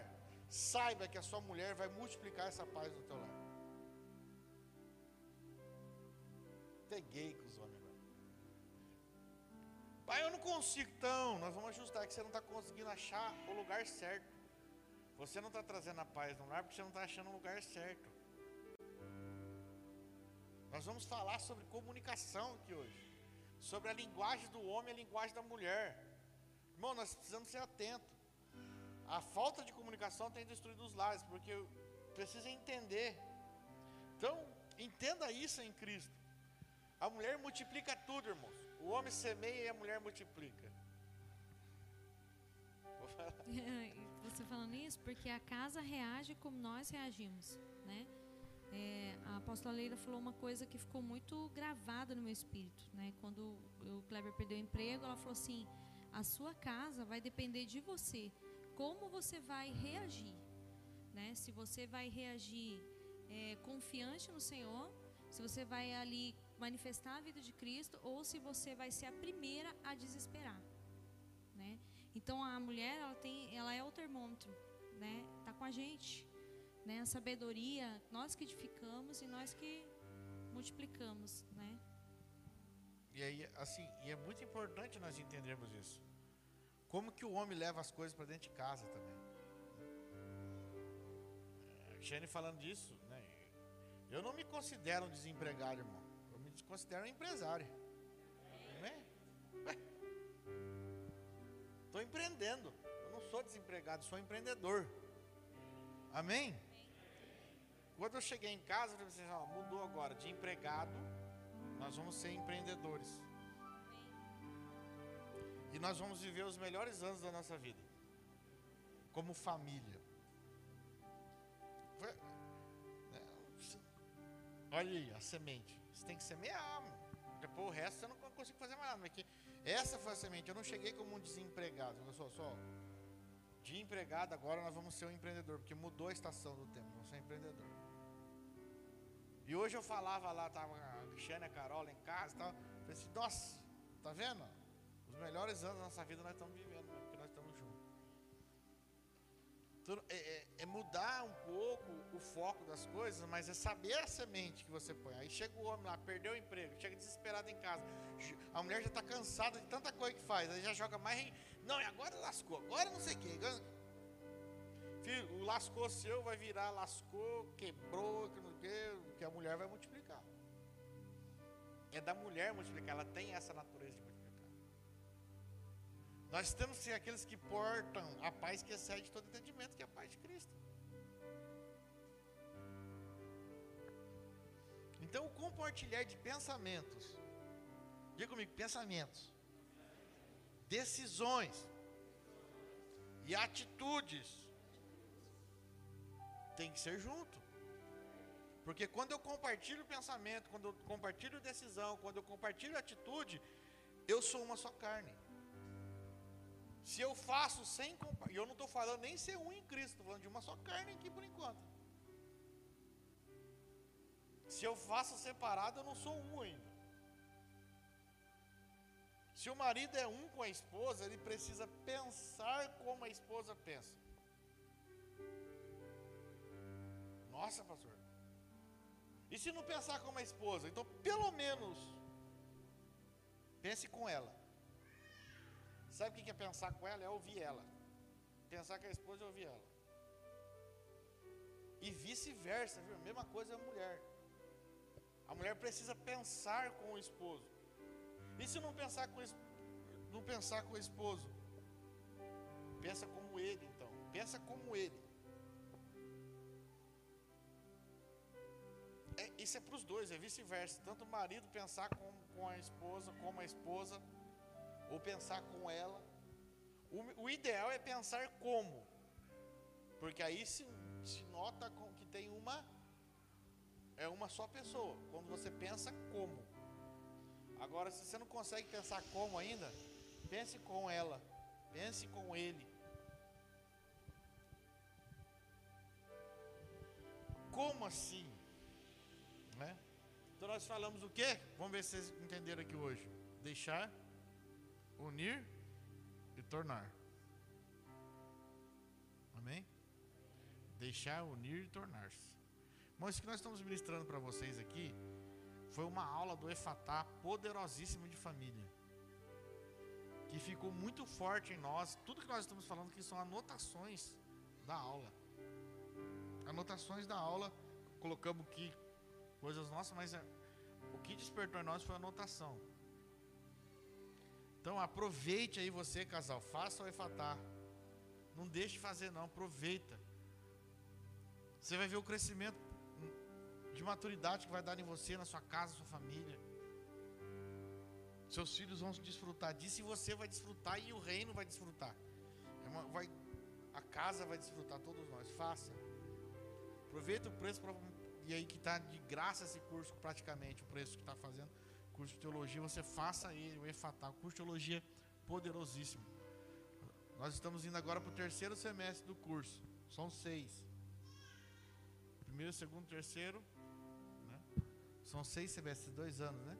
saiba que a sua mulher vai multiplicar essa paz no teu lar. Peguei com os homens agora. Pai, eu não consigo. Então, nós vamos ajustar que você não está conseguindo achar o lugar certo. Você não está trazendo a paz no lar porque você não está achando o lugar certo. Nós vamos falar sobre comunicação aqui hoje. Sobre a linguagem do homem e a linguagem da mulher. Irmão, nós precisamos ser atentos. A falta de comunicação tem destruído os lares, porque precisa entender. Então, entenda isso em Cristo. A mulher multiplica tudo, irmãos. O homem semeia e a mulher multiplica. Vou falar. Você falando isso porque a casa reage como nós reagimos, né? É, a apóstola Leila falou uma coisa que ficou muito gravada no meu espírito, né? Quando o Kleber perdeu o emprego, ela falou assim: a sua casa vai depender de você, como você vai reagir, né? Se você vai reagir é, confiante no Senhor, se você vai ali manifestar a vida de Cristo, ou se você vai ser a primeira a desesperar, né? Então a mulher, ela tem, ela é o termômetro, né? Tá com a gente, né? A sabedoria, nós que edificamos e nós que multiplicamos, né? E aí, assim, e é muito importante nós entendermos isso. Como que o homem leva as coisas para dentro de casa também. A Shane falando disso, né? Eu não me considero um desempregado, irmão. Considero um empresário. Não é? Estou empreendendo. Eu não sou desempregado, sou empreendedor. Amém? Quando eu cheguei em casa, eu falei assim, ó, mudou agora. De empregado, nós vamos ser empreendedores. E nós vamos viver os melhores anos da nossa vida. Como família. Olha aí, a semente. Você tem que semear, mano. Depois o resto você não consegue fazer mais nada. Mas que essa foi a semente. Eu não cheguei como um desempregado. Eu sou só de empregado, agora nós vamos ser um empreendedor. Porque mudou a estação do tempo. Nós somos empreendedor. E hoje eu falava lá, estava a Xana, a Carola em casa e tal. Falei assim, nossa, tá vendo? Os melhores anos da nossa vida nós estamos vivendo, mano, porque nós estamos juntos. É, é, é mudar um pouco o foco das coisas, mas é saber a semente que você põe. Aí chega o homem lá, perdeu o emprego, chega desesperado em casa, a mulher já está cansada de tanta coisa que faz, aí já joga mais, não, e agora lascou, agora não sei o que, agora... Filho, o lascou seu vai virar lascou, quebrou, que não sei o que, a mulher vai multiplicar. É da mulher multiplicar, ela tem essa natureza de multiplicar. Nós temos que ser aqueles que portam a paz que excede todo entendimento, que é a paz de Cristo. Então, o compartilhar de pensamentos, diga comigo, pensamentos, decisões e atitudes tem que ser junto. Porque quando eu compartilho pensamento, quando eu compartilho decisão, quando eu compartilho atitude, eu sou uma só carne. Se eu faço sem compartilhar, e eu não estou falando nem ser um em Cristo, estou falando de uma só carne aqui por enquanto. Se eu faço separado, eu não sou um ainda. Se o marido é um com a esposa, ele precisa pensar como a esposa pensa. Nossa, pastor. E se não pensar como a esposa? Então, pelo menos, pense com ela. Sabe o que é pensar com ela? É ouvir ela. Pensar com a esposa é ouvir ela. E vice-versa, viu? Mesma coisa é a mulher. A mulher precisa pensar com o esposo. E se não pensar com, não pensar com o esposo? Pensa como ele, então. Pensa como ele. É, isso é para os dois, é vice-versa. Tanto o marido pensar com, com a esposa, como a esposa... ou pensar com ela. O, o ideal é pensar como, porque aí se, se nota com, que tem uma, é uma só pessoa, quando você pensa como. Agora, se você não consegue pensar como ainda, pense com ela, pense com ele. Como assim? Né? Então nós falamos o quê? Vamos ver se vocês entenderam aqui hoje. Deixar, unir e tornar. Amém? Deixar, unir e tornar-se. Bom, isso que nós estamos ministrando para vocês aqui foi uma aula do Efatá poderosíssima de família, que ficou muito forte em nós. Tudo que nós estamos falando aqui são anotações da aula. Anotações da aula, colocamos aqui coisas nossas, mas o que despertou em nós foi a anotação. Então aproveite aí você, casal, faça o Efatá. Não deixe de fazer não, aproveita. Você vai ver o crescimento de maturidade que vai dar em você, na sua casa, na sua família. Seus filhos vão desfrutar disso e você vai desfrutar e o reino vai desfrutar. É uma, vai, a casa vai desfrutar, todos nós. Faça. Aproveita o preço pra, e aí que está de graça esse curso, praticamente, o preço que está fazendo. Curso de teologia, você faça ele, o Efatá. O curso de teologia poderosíssimo. Nós estamos indo agora para o terceiro semestre do curso. São seis. Primeiro, segundo, terceiro, né? São seis semestres, dois anos, né?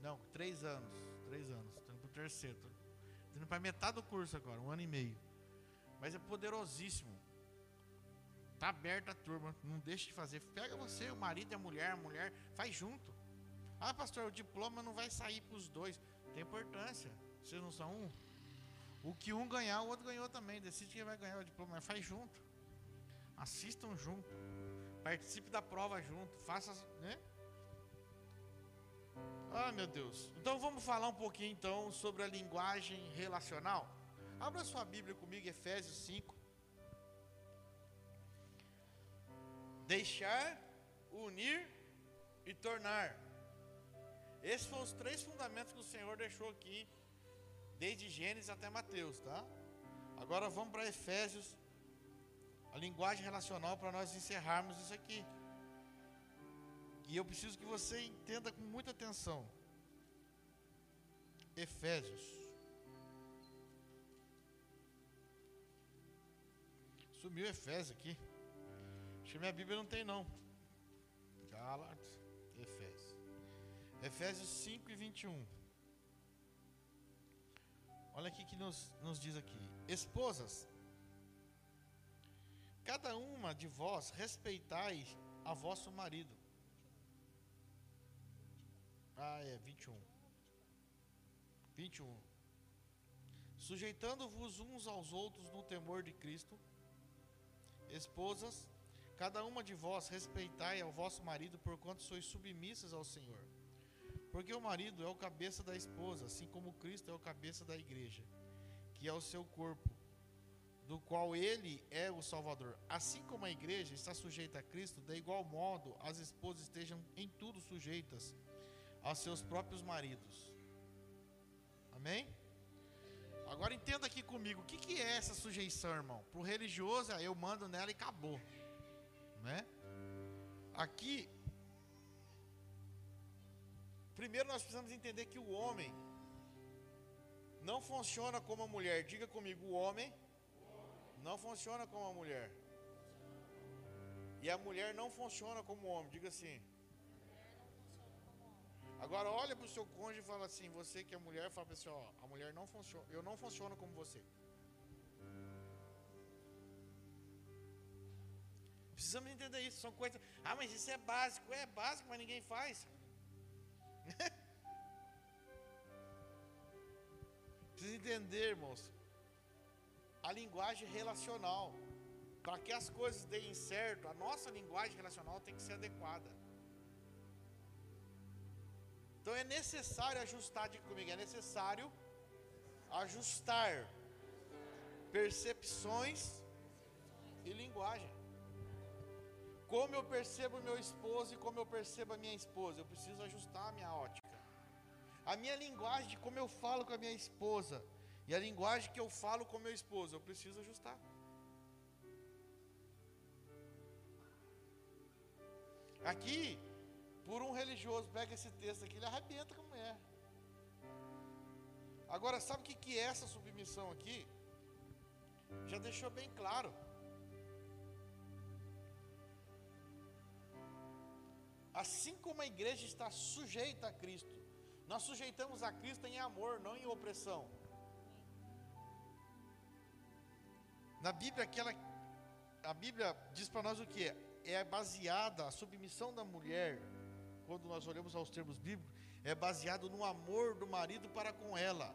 Não, três anos. Três anos. Estou indo para o terceiro. Estou indo para metade do curso agora, um ano e meio. Mas é poderosíssimo. Está aberta a turma. Não deixe de fazer. Pega você, o marido e a mulher, a mulher, faz junto. Ah, pastor, o diploma não vai sair para os dois. Tem importância. Vocês não são um? O que um ganhar, o outro ganhou também. Decide quem vai ganhar o diploma, mas faz junto. Assistam junto, participe da prova junto, faça, né? Ah, meu Deus. Então vamos falar um pouquinho então sobre a linguagem relacional. Abra sua Bíblia comigo, Efésios cinco. Deixar, unir e tornar. Esses foram os três fundamentos que o Senhor deixou aqui, desde Gênesis até Mateus, tá? Agora vamos para Efésios, a linguagem relacional, para nós encerrarmos isso aqui. E eu preciso que você entenda com muita atenção. Efésios. Sumiu Efésios aqui. Acho que minha Bíblia não tem não. Gálatas, Efésios. Efésios cinco e vinte e um. Olha aqui que nos, nos diz aqui. Esposas, cada uma de vós respeitai a vosso marido. Ah, é, vinte e um. vinte e um. Sujeitando-vos uns aos outros no temor de Cristo. Esposas, cada uma de vós respeitai ao vosso marido, porquanto sois submissas ao Senhor. Porque o marido é o cabeça da esposa, assim como Cristo é o cabeça da igreja, que é o seu corpo, do qual ele é o Salvador. Assim como a igreja está sujeita a Cristo, de igual modo as esposas estejam em tudo sujeitas aos seus próprios maridos. Amém? Agora entenda aqui comigo, o que, que é essa sujeição, irmão? Para o religioso, eu mando nela e acabou, né? Aqui, primeiro nós precisamos entender que o homem não funciona como a mulher. Diga comigo, o homem não funciona como a mulher. E a mulher não funciona como o homem. Diga assim. Agora olha para o seu cônjuge e fala assim, você que é mulher, fala para você, ó, a mulher não funciona, eu não funciono como você. Precisamos entender isso, são coisas. Ah, mas isso é básico, é básico, mas ninguém faz. Precisa entender, irmãos, a linguagem relacional. Para que as coisas deem certo, a nossa linguagem relacional tem que ser adequada. Então é necessário ajustar, diga comigo, é necessário ajustar percepções e linguagem. Como eu percebo meu esposo e como eu percebo a minha esposa, eu preciso ajustar a minha ótica. A minha linguagem de como eu falo com a minha esposa e a linguagem que eu falo com meu esposo, eu preciso ajustar. Aqui, por um religioso, pega esse texto aqui, ele arrebenta com a mulher. Agora, sabe o que, que é essa submissão aqui? Já deixou bem claro. Assim como a igreja está sujeita a Cristo, nós sujeitamos a Cristo em amor, não em opressão. Na Bíblia, aquela, a Bíblia diz para nós o que? É baseada, a submissão da mulher, quando nós olhamos aos termos bíblicos, é baseado no amor do marido para com ela.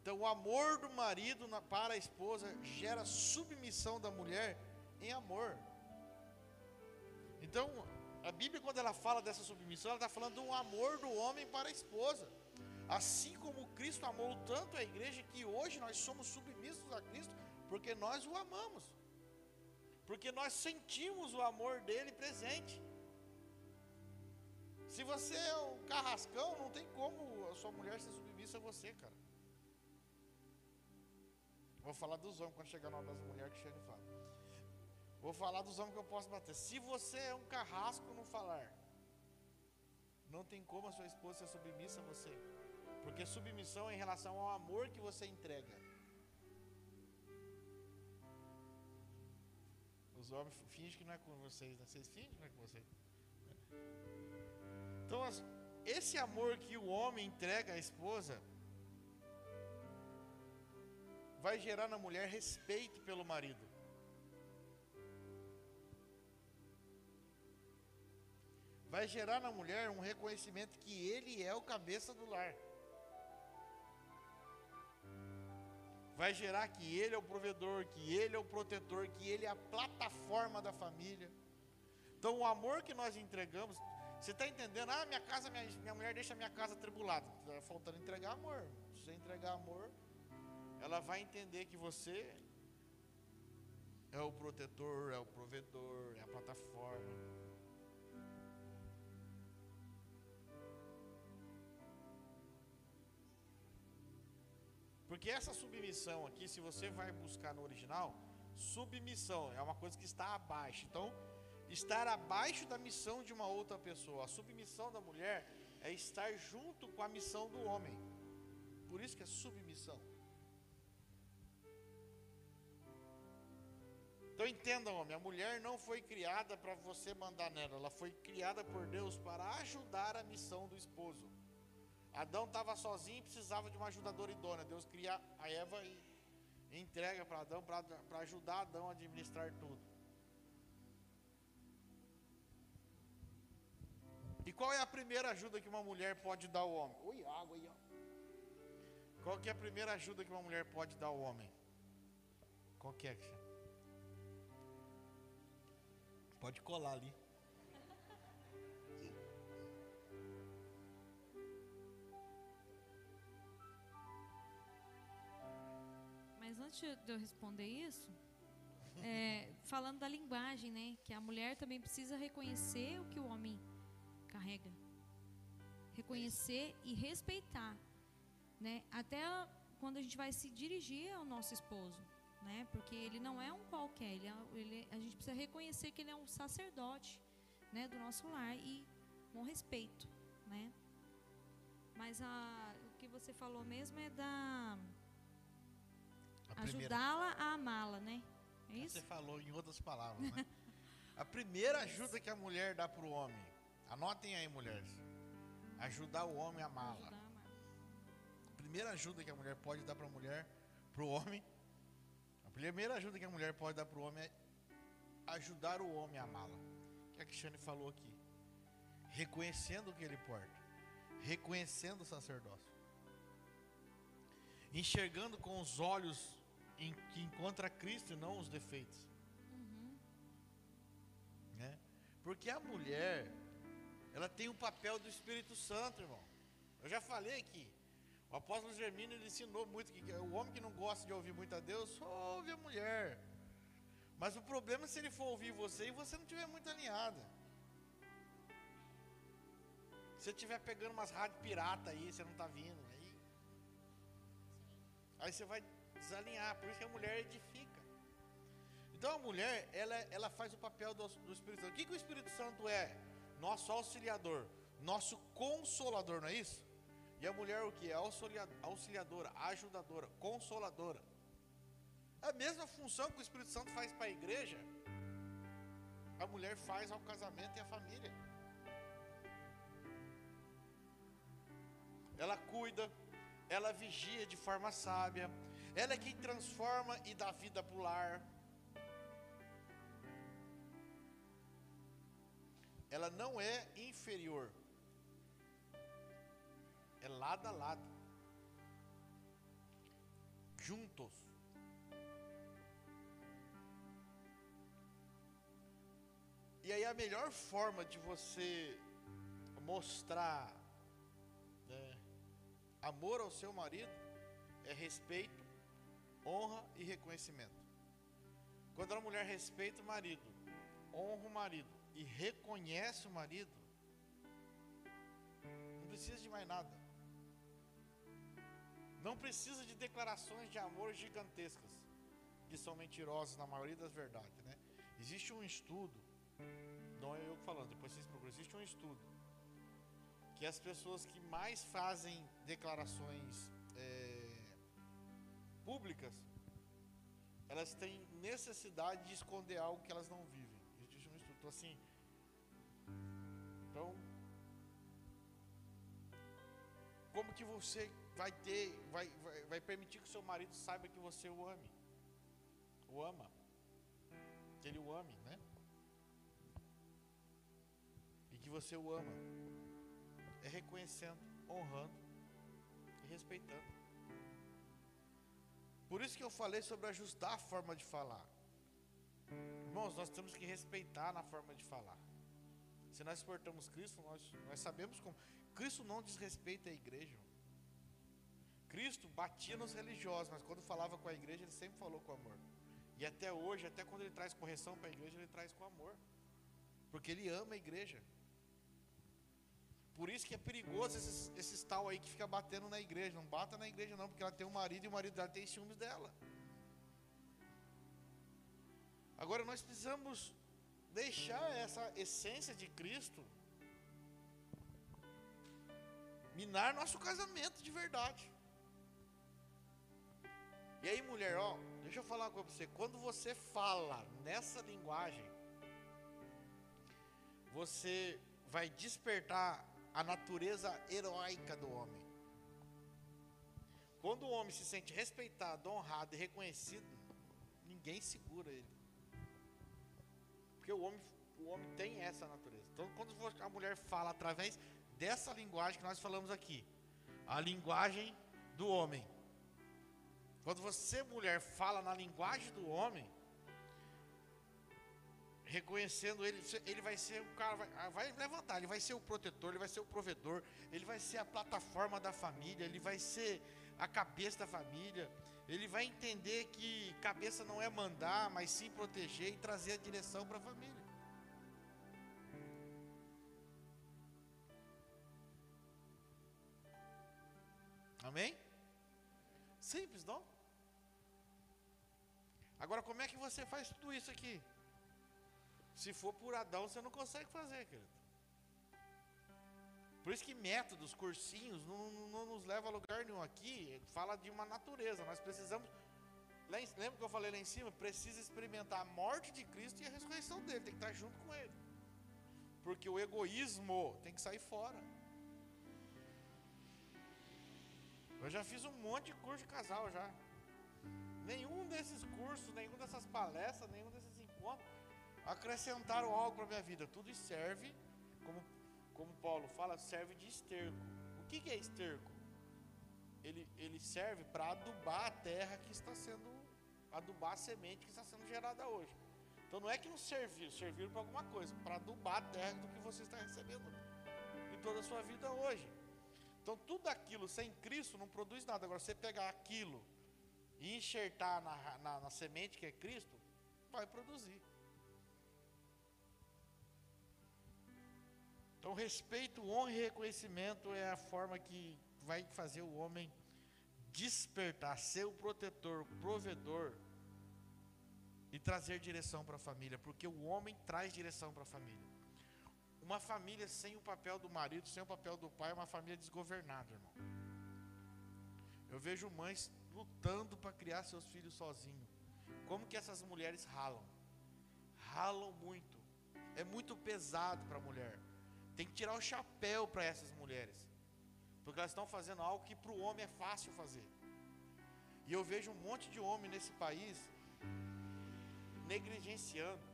Então, o amor do marido na, para a esposa gera submissão da mulher em amor. Então, a Bíblia, quando ela fala dessa submissão, ela está falando do amor do homem para a esposa. Assim como Cristo amou tanto a igreja, que hoje nós somos submissos a Cristo, porque nós o amamos. Porque nós sentimos o amor dele presente. Se você é um carrascão, não tem como a sua mulher ser submissa a você, cara. Vou falar dos homens quando chegar na hora das mulheres que chega e fala. Vou falar dos homens que eu posso bater. Se você é um carrasco, não falar. Não tem como a sua esposa ser submissa a você. Porque submissão é em relação ao amor que você entrega. Os homens fingem que não é com vocês, né? Vocês fingem que não é com vocês. Então, esse amor que o homem entrega à esposa vai gerar na mulher respeito pelo marido. Vai gerar na mulher um reconhecimento que ele é o cabeça do lar. Vai gerar que ele é o provedor, que ele é o protetor, que ele é a plataforma da família. Então, o amor que nós entregamos, você está entendendo? Ah, minha casa, minha, minha mulher deixa a minha casa atribulada. Está faltando entregar amor. Se você entregar amor, ela vai entender que você é o protetor, é o provedor, é a plataforma. Porque essa submissão aqui, se você vai buscar no original, submissão é uma coisa que está abaixo. Então, estar abaixo da missão de uma outra pessoa. A submissão da mulher é estar junto com a missão do homem. Por isso que é submissão. Então, entenda, homem, a mulher não foi criada para você mandar nela. Ela foi criada por Deus para ajudar a missão do esposo. Adão estava sozinho e precisava de uma ajudadora idônea. Deus cria a Eva e entrega para Adão, para ajudar Adão a administrar tudo. E qual é a primeira ajuda que uma mulher pode dar ao homem? Oi, água aí, ó. Qual que é a primeira ajuda que uma mulher pode dar ao homem? Qual que é? Pode colar ali. Mas antes de eu responder isso, é, falando da linguagem, né? Que a mulher também precisa reconhecer o que o homem carrega. Reconhecer e respeitar, né? Até quando a gente vai se dirigir ao nosso esposo, né? Porque ele não é um qualquer, ele é, ele, a gente precisa reconhecer que ele é um sacerdote, né? Do nosso lar e com respeito, né? Mas a, o que você falou mesmo é da... ajudá-la a amá-la, né? É isso? Você falou em outras palavras, né? A primeira ajuda que a mulher dá para o homem, anotem aí, mulheres, ajudar o homem a amá-la. A primeira ajuda que a mulher pode dar para a mulher, para o homem, a primeira ajuda que a mulher pode dar para o homem é ajudar o homem a amá-la. O que a Cristiane falou aqui? Reconhecendo o que ele porta, reconhecendo o sacerdócio, enxergando com os olhos em que encontra Cristo e não os defeitos. Uhum. Né? Porque a mulher, ela tem o papel do Espírito Santo, irmão. Eu já falei aqui, o apóstolo Germino, ele ensinou muito que o homem que não gosta de ouvir muito a Deus, só ouve a mulher. Mas o problema é se ele for ouvir você e você não estiver muito alinhada. Se você estiver pegando umas rádios pirata aí, você não está vindo, né? Aí você vai desalinhar, por isso que a mulher edifica. Então a mulher, ela, ela faz o papel do, do Espírito Santo. O que, que o Espírito Santo é? Nosso auxiliador, nosso consolador, não é isso? E a mulher o que? É auxiliadora, ajudadora, consoladora. A mesma função que o Espírito Santo faz para a igreja, a mulher faz ao casamento e à família. Ela cuida, ela vigia de forma sábia, Ela é quem transforma e dá vida para o lar. Ela não é inferior. É lado a lado. Juntos. E aí a melhor forma de você mostrar, né, amor ao seu marido é respeito, honra e reconhecimento. Quando a mulher respeita o marido, honra o marido e reconhece o marido, não precisa de mais nada. Não precisa de declarações de amor gigantescas, que são mentirosas na maioria das verdades, né? Existe um estudo, não é eu falando, depois vocês procuram, existe um estudo que as pessoas que mais fazem declarações é, públicas, elas têm necessidade de esconder algo que elas não vivem. Existe um estudo, então, assim, então, como que você vai ter, vai, vai, vai permitir que o seu marido saiba que você o ame, o ama, que ele o ame, né? E que você o ama, é reconhecendo, honrando e respeitando. Por isso que eu falei sobre ajustar a forma de falar. Irmãos, nós temos que respeitar na forma de falar. Se nós portamos Cristo, nós, nós sabemos como. Cristo não desrespeita a igreja. Cristo batia nos religiosos, mas quando falava com a igreja, ele sempre falou com amor. E até hoje, até quando ele traz correção para a igreja, ele traz com amor. Porque ele ama a igreja. Por isso que é perigoso esses, esses tal aí que fica batendo na igreja. Não bata na igreja não, porque ela tem um marido e o marido dela tem ciúmes dela. Agora nós precisamos deixar essa essência de Cristo minar nosso casamento de verdade. E aí mulher, ó, deixa eu falar uma coisa pra você. Quando você fala nessa linguagem, você vai despertar a natureza heróica do homem. Quando o homem se sente respeitado, honrado e reconhecido, ninguém segura ele. Porque o homem, o homem tem essa natureza. Então, quando a mulher fala através dessa linguagem que nós falamos aqui, a linguagem do homem. Quando você, mulher, fala na linguagem do homem, reconhecendo ele, ele vai ser o cara, vai, vai levantar, ele vai ser o protetor, ele vai ser o provedor, ele vai ser a plataforma da família, ele vai ser a cabeça da família, ele vai entender que cabeça não é mandar, mas sim proteger e trazer a direção para a família. Amém? Simples, não? Agora, como é que você faz tudo isso aqui? Se for por Adão, você não consegue fazer, querido. Por isso que métodos, cursinhos, não, não, não nos leva a lugar nenhum. Aqui fala de uma natureza. Nós precisamos, lembra que eu falei lá em cima? Precisa experimentar a morte de Cristo e a ressurreição dele. Tem que estar junto com ele. Porque o egoísmo tem que sair fora. Eu já fiz um monte de curso de casal já. Nenhum desses cursos, nenhum dessas palestras, nenhum desses encontros acrescentaram algo para a minha vida. Tudo serve, como, como Paulo fala, serve de esterco. O que, que é esterco? Ele, ele serve para adubar a terra que está sendo, adubar a semente que está sendo gerada hoje. Então não é que não serviu, serviram para alguma coisa, para adubar a terra do que você está recebendo em toda a sua vida hoje. Então tudo aquilo sem Cristo não produz nada. Agora você pegar aquilo e enxertar na, na, na semente que é Cristo, vai produzir. Então, respeito, honra e reconhecimento é a forma que vai fazer o homem despertar, ser o protetor, o provedor e trazer direção para a família, porque o homem traz direção para a família. Uma família sem o papel do marido, sem o papel do pai, é uma família desgovernada, irmão. Eu vejo mães lutando para criar seus filhos sozinhos. Como que essas mulheres ralam? Ralam muito. É muito pesado para a mulher. Tem que tirar o chapéu para essas mulheres, porque elas estão fazendo algo que para o homem é fácil fazer. E eu vejo um monte de homem nesse país negligenciando.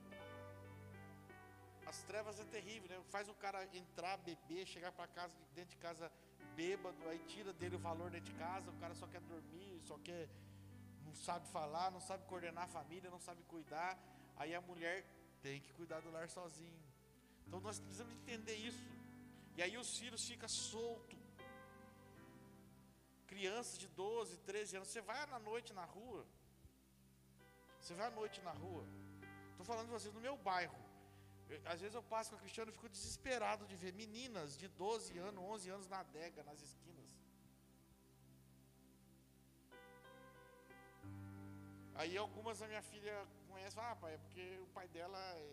As trevas é terrível, né? Faz o cara entrar, beber, chegar para casa, dentro de casa bêbado, aí tira dele o valor dentro de casa, o cara só quer dormir, só quer, não sabe falar, não sabe coordenar a família, não sabe cuidar. Aí a mulher tem que cuidar do lar sozinho. Então nós precisamos entender isso. E aí os filhos ficam soltos. Crianças de doze, treze anos, você vai à noite na rua, você vai à noite na rua, estou falando de vocês, no meu bairro, eu, às vezes eu passo com a Cristiana e fico desesperado de ver meninas de doze anos, onze anos na adega, nas esquinas. Aí algumas a minha filha conhece, ah pai, é porque o pai dela é,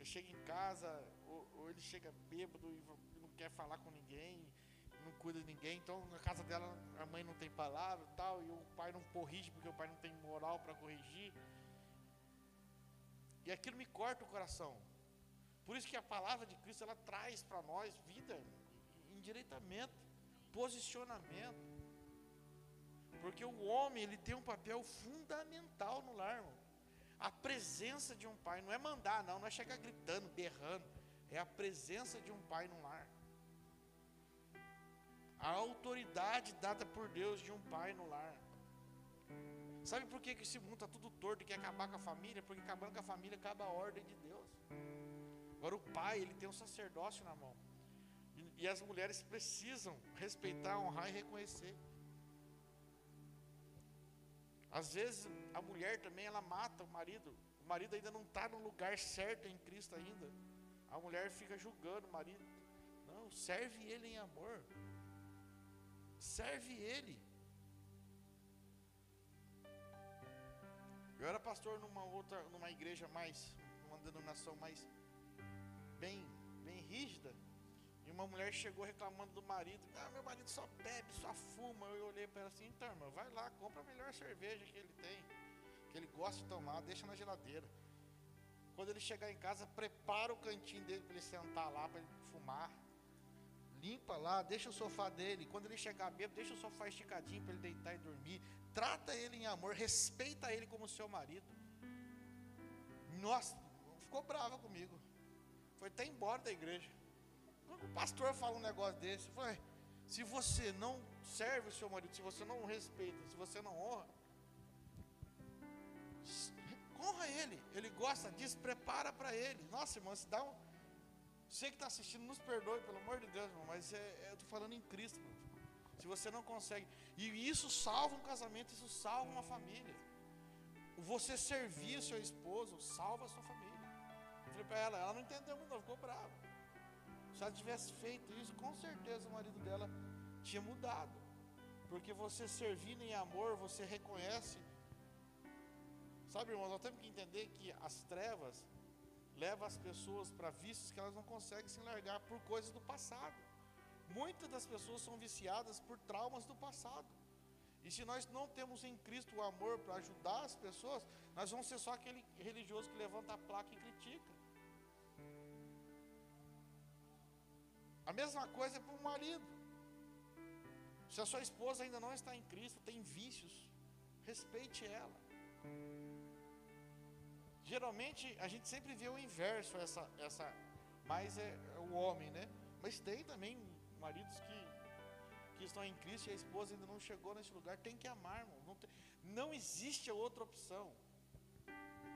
é, chega em casa, ou, ou ele chega bêbado e não quer falar com ninguém, não cuida de ninguém, então na casa dela a mãe não tem palavra e tal, e o pai não corrige, porque o pai não tem moral para corrigir, e aquilo me corta o coração. Por isso que a palavra de Cristo, ela traz para nós vida, endireitamento, posicionamento, porque o homem, ele tem um papel fundamental no lar, irmão. A presença de um pai, não é mandar não, não é chegar gritando, berrando, é a presença de um pai no lar. A autoridade dada por Deus de um pai no lar. Sabe por que esse mundo está tudo torto e quer acabar com a família? Porque acabando com a família, acaba a ordem de Deus. Agora o pai, ele tem um sacerdócio na mão. E, e as mulheres precisam respeitar, honrar e reconhecer. Às vezes a mulher também, ela mata o marido. O marido ainda não está no lugar certo em Cristo ainda. A mulher fica julgando o marido. Não, serve ele em amor. Serve ele. Eu era pastor numa outra, numa igreja mais, numa denominação mais bem, bem rígida. E uma mulher chegou reclamando do marido. Ah, meu marido só bebe, só fuma. Eu olhei para ela assim, então irmão, vai lá, compra a melhor cerveja que ele tem, que ele gosta de tomar, deixa na geladeira. Quando ele chegar em casa, prepara o cantinho dele para ele sentar lá, para ele fumar. Limpa lá, deixa o sofá dele, quando ele chegar bêbado, deixa o sofá esticadinho para ele deitar e dormir, trata ele em amor, respeita ele como seu marido. Nossa, ficou brava comigo, foi até embora da igreja. O pastor fala um negócio desse, foi, se você não serve o seu marido, se você não respeita, se você não honra, honra ele, ele gosta disso, prepara para ele. Nossa irmã, se dá um... Você que está assistindo, nos perdoe, pelo amor de Deus, irmão, mas é, é, eu estou falando em Cristo, irmão. Se você não consegue, e isso salva um casamento, isso salva uma família. Você servir o seu esposo salva a sua família. Eu falei para ela, ela não entendeu muito, ficou brava. Se ela tivesse feito isso, com certeza o marido dela tinha mudado. Porque você servindo em amor, você reconhece. Sabe, irmãos, nós temos que entender que as trevas leva as pessoas para vícios que elas não conseguem se largar por coisas do passado. Muitas das pessoas são viciadas por traumas do passado. E se nós não temos em Cristo o amor para ajudar as pessoas, nós vamos ser só aquele religioso que levanta a placa e critica. A mesma coisa é para o marido. Se a sua esposa ainda não está em Cristo, tem vícios, respeite ela. Geralmente a gente sempre vê o inverso, essa, essa, mas é, é o homem, né? Mas tem também maridos que, que estão em Cristo e a esposa ainda não chegou nesse lugar. Tem que amar, irmão. Não, tem, não existe outra opção.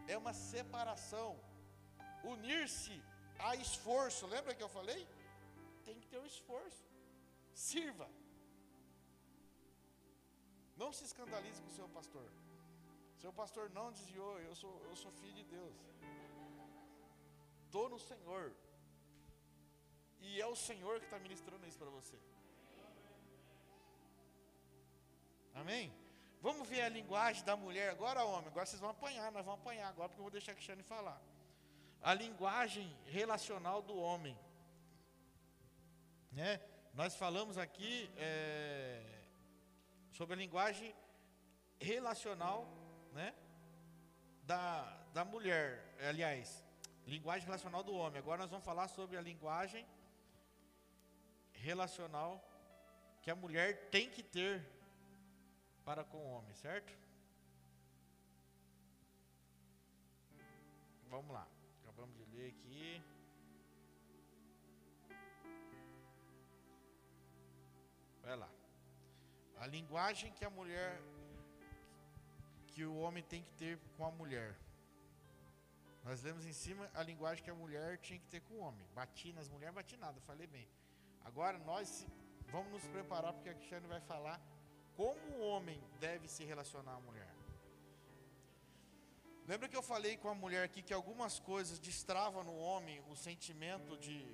É uma separação. Unir-se a esforço. Lembra que eu falei? Tem que ter um esforço. Sirva. Não se escandalize com o seu pastor. Seu pastor não desviou, eu sou, eu sou filho de Deus. Estou no Senhor. E é o Senhor que está ministrando isso para você. Amém? Vamos ver a linguagem da mulher agora, homem. Agora vocês vão apanhar, nós vamos apanhar agora, porque eu vou deixar a Cristiane falar. A linguagem relacional do homem. Né? Nós falamos aqui é, sobre a linguagem relacional, né, da, da mulher, aliás, linguagem relacional do homem. Agora nós vamos falar sobre a linguagem relacional que a mulher tem que ter para com o homem, certo? Vamos lá, acabamos de ler aqui. Vai lá. A linguagem que a mulher, que o homem tem que ter com a mulher. Nós lemos em cima a linguagem que a mulher tinha que ter com o homem. Bati nas mulheres, bati nada, falei bem. Agora nós vamos nos preparar, porque a Cristiane vai falar como o homem deve se relacionar à mulher. Lembra que eu falei com a mulher aqui que algumas coisas destravam no homem o sentimento de,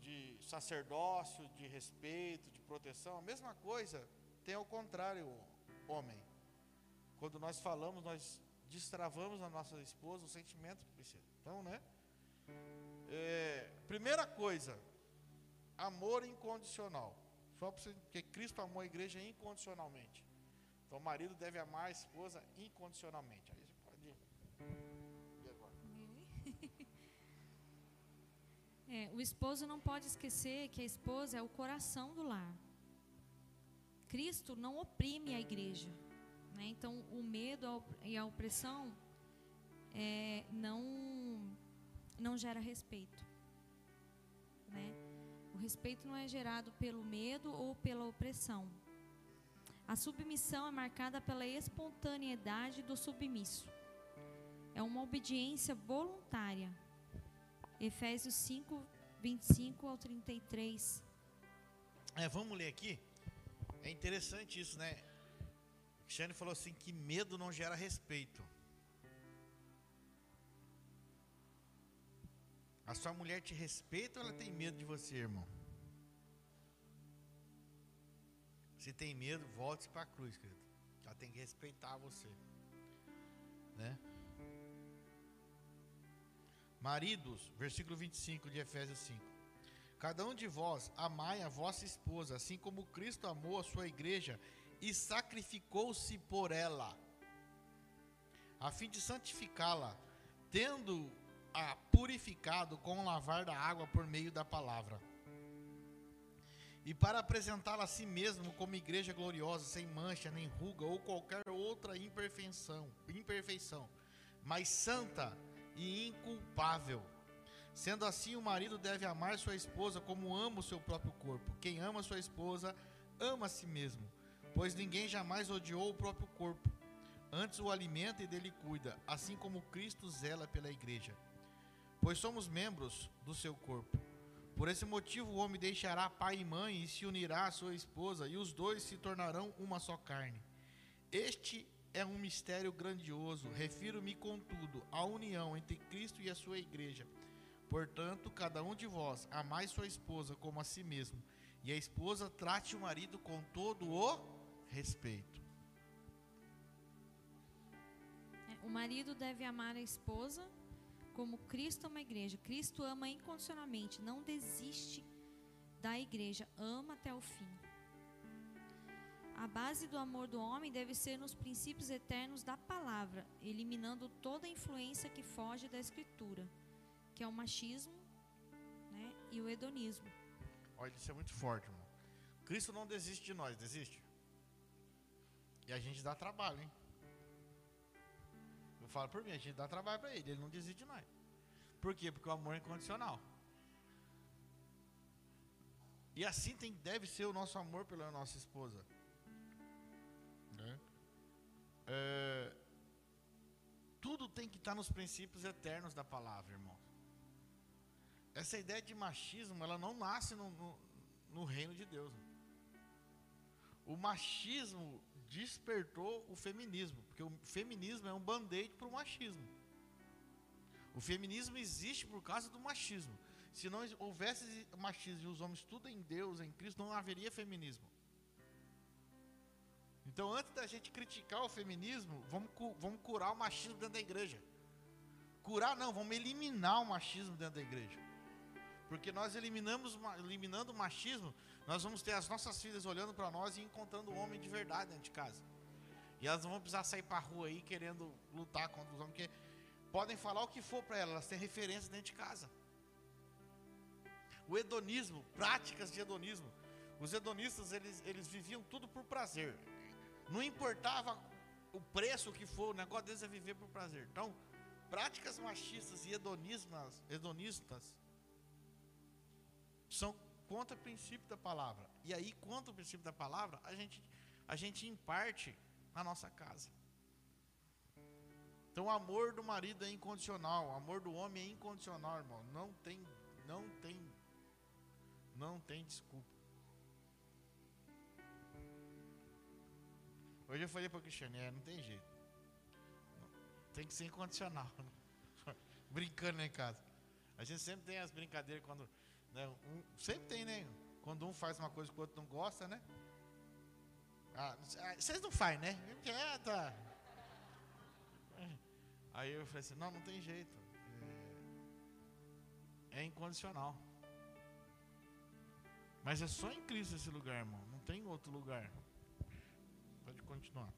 de sacerdócio, de respeito, de proteção? A mesma coisa tem ao contrário o homem. Quando nós falamos, nós destravamos na nossa esposa o sentimento que precisa. Então, né? É, primeira coisa, amor incondicional. Só porque Cristo amou a igreja incondicionalmente. Então, o marido deve amar a esposa incondicionalmente. Aí, É, o esposo não pode esquecer que a esposa é o coração do lar. Cristo não oprime a igreja, né? Então o medo e a opressão é, não, não gera respeito, né? O respeito não é gerado pelo medo ou pela opressão. A submissão é marcada pela espontaneidade do submisso. É uma obediência voluntária. Efésios cinco, vinte e cinco ao trinta e três. É, vamos ler aqui. É interessante isso, né? O Cristiano falou assim, que medo não gera respeito. A sua mulher te respeita ou ela tem medo de você, irmão? Se tem medo, volte-se para a cruz, querido. Ela tem que respeitar você, né? Maridos, versículo vinte e cinco de Efésios cinco. Cada um de vós amai a vossa esposa, assim como Cristo amou a sua igreja e sacrificou-se por ela, a fim de santificá-la, tendo-a purificado com o lavar da água por meio da palavra, e para apresentá-la a si mesmo como igreja gloriosa, sem mancha, nem ruga ou qualquer outra imperfeição, imperfeição, mas santa e inculpável. Sendo assim, o marido deve amar sua esposa como ama o seu próprio corpo. Quem ama sua esposa, ama a si mesmo, pois ninguém jamais odiou o próprio corpo, antes o alimenta e dele cuida, assim como Cristo zela pela igreja, pois somos membros do seu corpo. Por esse motivo, o homem deixará pai e mãe e se unirá à sua esposa, e os dois se tornarão uma só carne. Este é É um mistério grandioso, refiro-me, contudo, à união entre Cristo e a sua igreja. Portanto, cada um de vós amai sua esposa como a si mesmo, e a esposa trate o marido com todo o respeito. O marido deve amar a esposa como Cristo ama a igreja. Cristo ama incondicionalmente, não desiste da igreja, ama até o fim. A base do amor do homem deve ser nos princípios eternos da palavra, eliminando toda a influência que foge da escritura, que é o machismo, né, e o hedonismo. Olha, isso é muito forte, irmão. Cristo não desiste de nós, desiste? E a gente dá trabalho, hein? Eu falo por mim, a gente dá trabalho para ele, ele não desiste de nós. Por quê? Porque o amor é incondicional. E assim tem, deve ser o nosso amor pela nossa esposa. É, tudo tem que estar nos princípios eternos da palavra, irmão. Essa ideia de machismo, ela não nasce no, no, no reino de Deus. O machismo despertou o feminismo, porque o feminismo é um band-aid para o machismo. O feminismo existe por causa do machismo. Se não houvesse machismo e os homens tudo em Deus, em Cristo, não haveria feminismo. Então, antes da gente criticar o feminismo, vamos, cu vamos curar o machismo dentro da igreja. Curar não, vamos eliminar o machismo dentro da igreja. Porque nós eliminamos, eliminando o machismo, nós vamos ter as nossas filhas olhando para nós e encontrando o homem de verdade dentro de casa. E elas não vão precisar sair para a rua aí querendo lutar contra os homens, porque podem falar o que for para elas, elas têm referência dentro de casa. O hedonismo, práticas de hedonismo. Os hedonistas, eles, eles viviam tudo por prazer. Não importava o preço que for, o negócio deles é viver por prazer. Então, práticas machistas e hedonistas, hedonistas são contra o princípio da palavra. E aí, contra o princípio da palavra, a gente, a gente imparte na nossa casa. Então, o amor do marido é incondicional, o amor do homem é incondicional, irmão. Não tem, não tem, não tem desculpa. Hoje eu falei para o Cristiano, é, não tem jeito. Tem que ser incondicional. Né? Brincando em casa. A gente sempre tem as brincadeiras quando... Né, um, sempre tem, né? Quando um faz uma coisa que o outro não gosta, né? Ah, vocês não fazem, né? É, tá. Aí eu falei assim, não, não tem jeito. É, é incondicional. Mas é só em Cristo esse lugar, irmão. Não tem outro lugar. Pode continuar.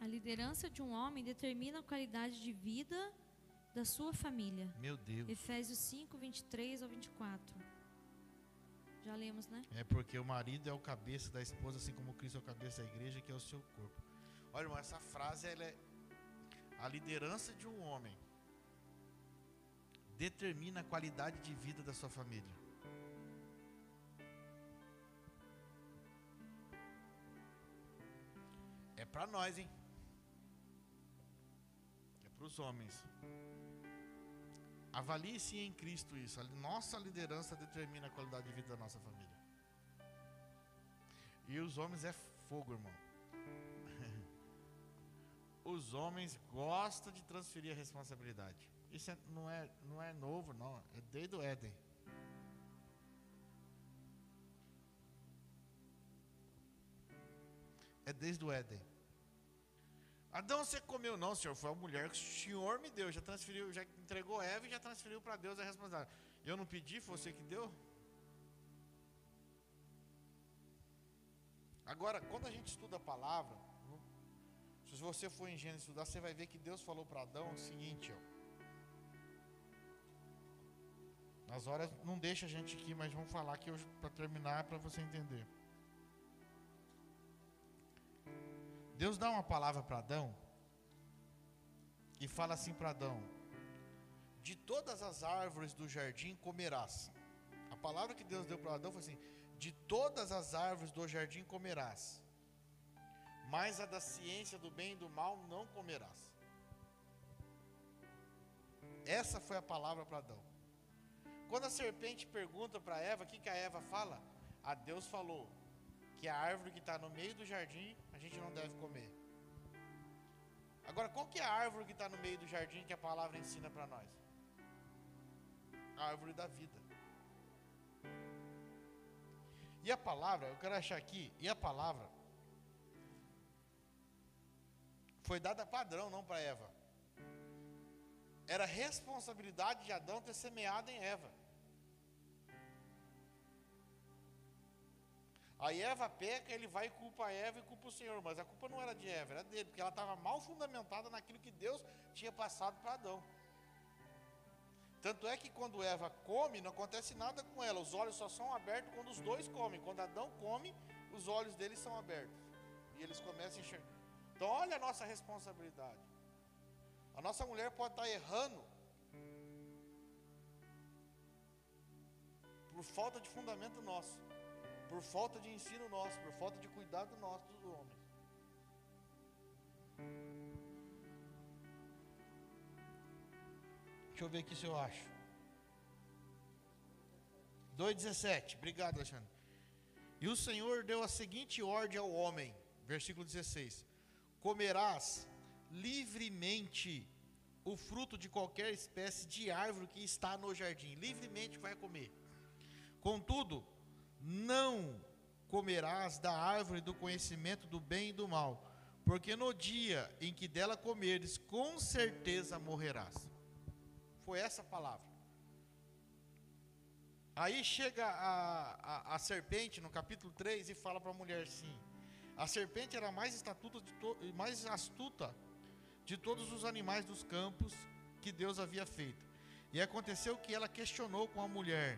A liderança de um homem determina a qualidade de vida da sua família. Meu Deus. Efésios cinco, vinte e três ao vinte e quatro. Já lemos, né? É porque o marido é o cabeça da esposa, assim como Cristo é o cabeça da igreja, que é o seu corpo. Olha, irmão, essa frase, ela é... A liderança de um homem determina a qualidade de vida da sua família. É para nós, hein? É para os homens. Avalie-se em Cristo isso. A nossa liderança determina a qualidade de vida da nossa família. E os homens é fogo, irmão. Os homens gostam de transferir a responsabilidade. Isso é, não, é, não é novo, não. É desde o Éden. É desde o Éden. Adão, você comeu? Não, senhor, foi a mulher que o senhor me deu, já transferiu, já entregou a Eva e já transferiu para Deus a responsabilidade. Eu não pedi, foi você que deu? Agora, quando a gente estuda a palavra, se você for em Gênesis estudar, você vai ver que Deus falou para Adão o seguinte, ó. Nas horas, não deixa a gente aqui, mas vamos falar aqui para terminar, para você entender. Deus dá uma palavra para Adão e fala assim para Adão: de todas as árvores do jardim comerás. A palavra que Deus deu para Adão foi assim: de todas as árvores do jardim comerás, mas a da ciência do bem e do mal não comerás. Essa foi a palavra para Adão. Quando a serpente pergunta para Eva, o que, que a Eva fala? A Deus falou que a árvore que está no meio do jardim, a gente não deve comer. Agora, qual que é a árvore que está no meio do jardim que a palavra ensina para nós? A árvore da vida. E a palavra, eu quero achar aqui, e a palavra foi dada padrão, não para Eva. Era responsabilidade de Adão ter semeado em Eva. Aí Eva peca, ele vai e culpa a Eva e culpa o Senhor. Mas a culpa não era de Eva, era dele, porque ela estava mal fundamentada naquilo que Deus tinha passado para Adão. Tanto é que quando Eva come, não acontece nada com ela. Os olhos só são abertos quando os dois comem. Quando Adão come, os olhos deles são abertos. E eles começam a enxergar. Então olha a nossa responsabilidade. A nossa mulher pode estar errando por falta de fundamento nosso, por falta de ensino nosso, por falta de cuidado nosso dos homens. Deixa eu ver aqui se eu acho. dois dezessete, obrigado, Alexandre. E o Senhor deu a seguinte ordem ao homem, versículo dezesseis: comerás livremente o fruto de qualquer espécie de árvore que está no jardim. Livremente vai comer. Contudo, não comerás da árvore do conhecimento do bem e do mal, porque no dia em que dela comeres, com certeza morrerás. Foi essa a palavra. Aí chega a, a, a serpente no capítulo três e fala para a mulher assim: a serpente era mais, estatuta de to, mais astuta de todos os animais dos campos que Deus havia feito. E aconteceu que ela questionou com a mulher: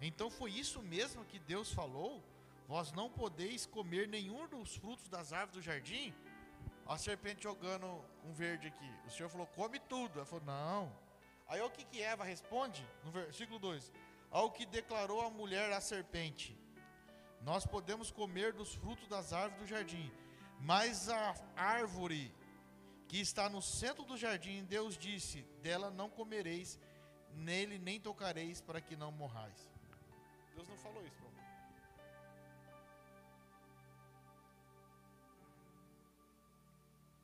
então foi isso mesmo que Deus falou? vós não podeis comer nenhum dos frutos das árvores do jardim? A serpente jogando um verde aqui. O Senhor falou, come tudo. Ela falou, não. Aí o que que Eva responde? No versículo dois. Ao que declarou a mulher à serpente, nós podemos comer dos frutos das árvores do jardim, mas a árvore que está no centro do jardim, Deus disse, dela não comereis, nele nem tocareis, para que não morrais. Deus não falou isso para mim.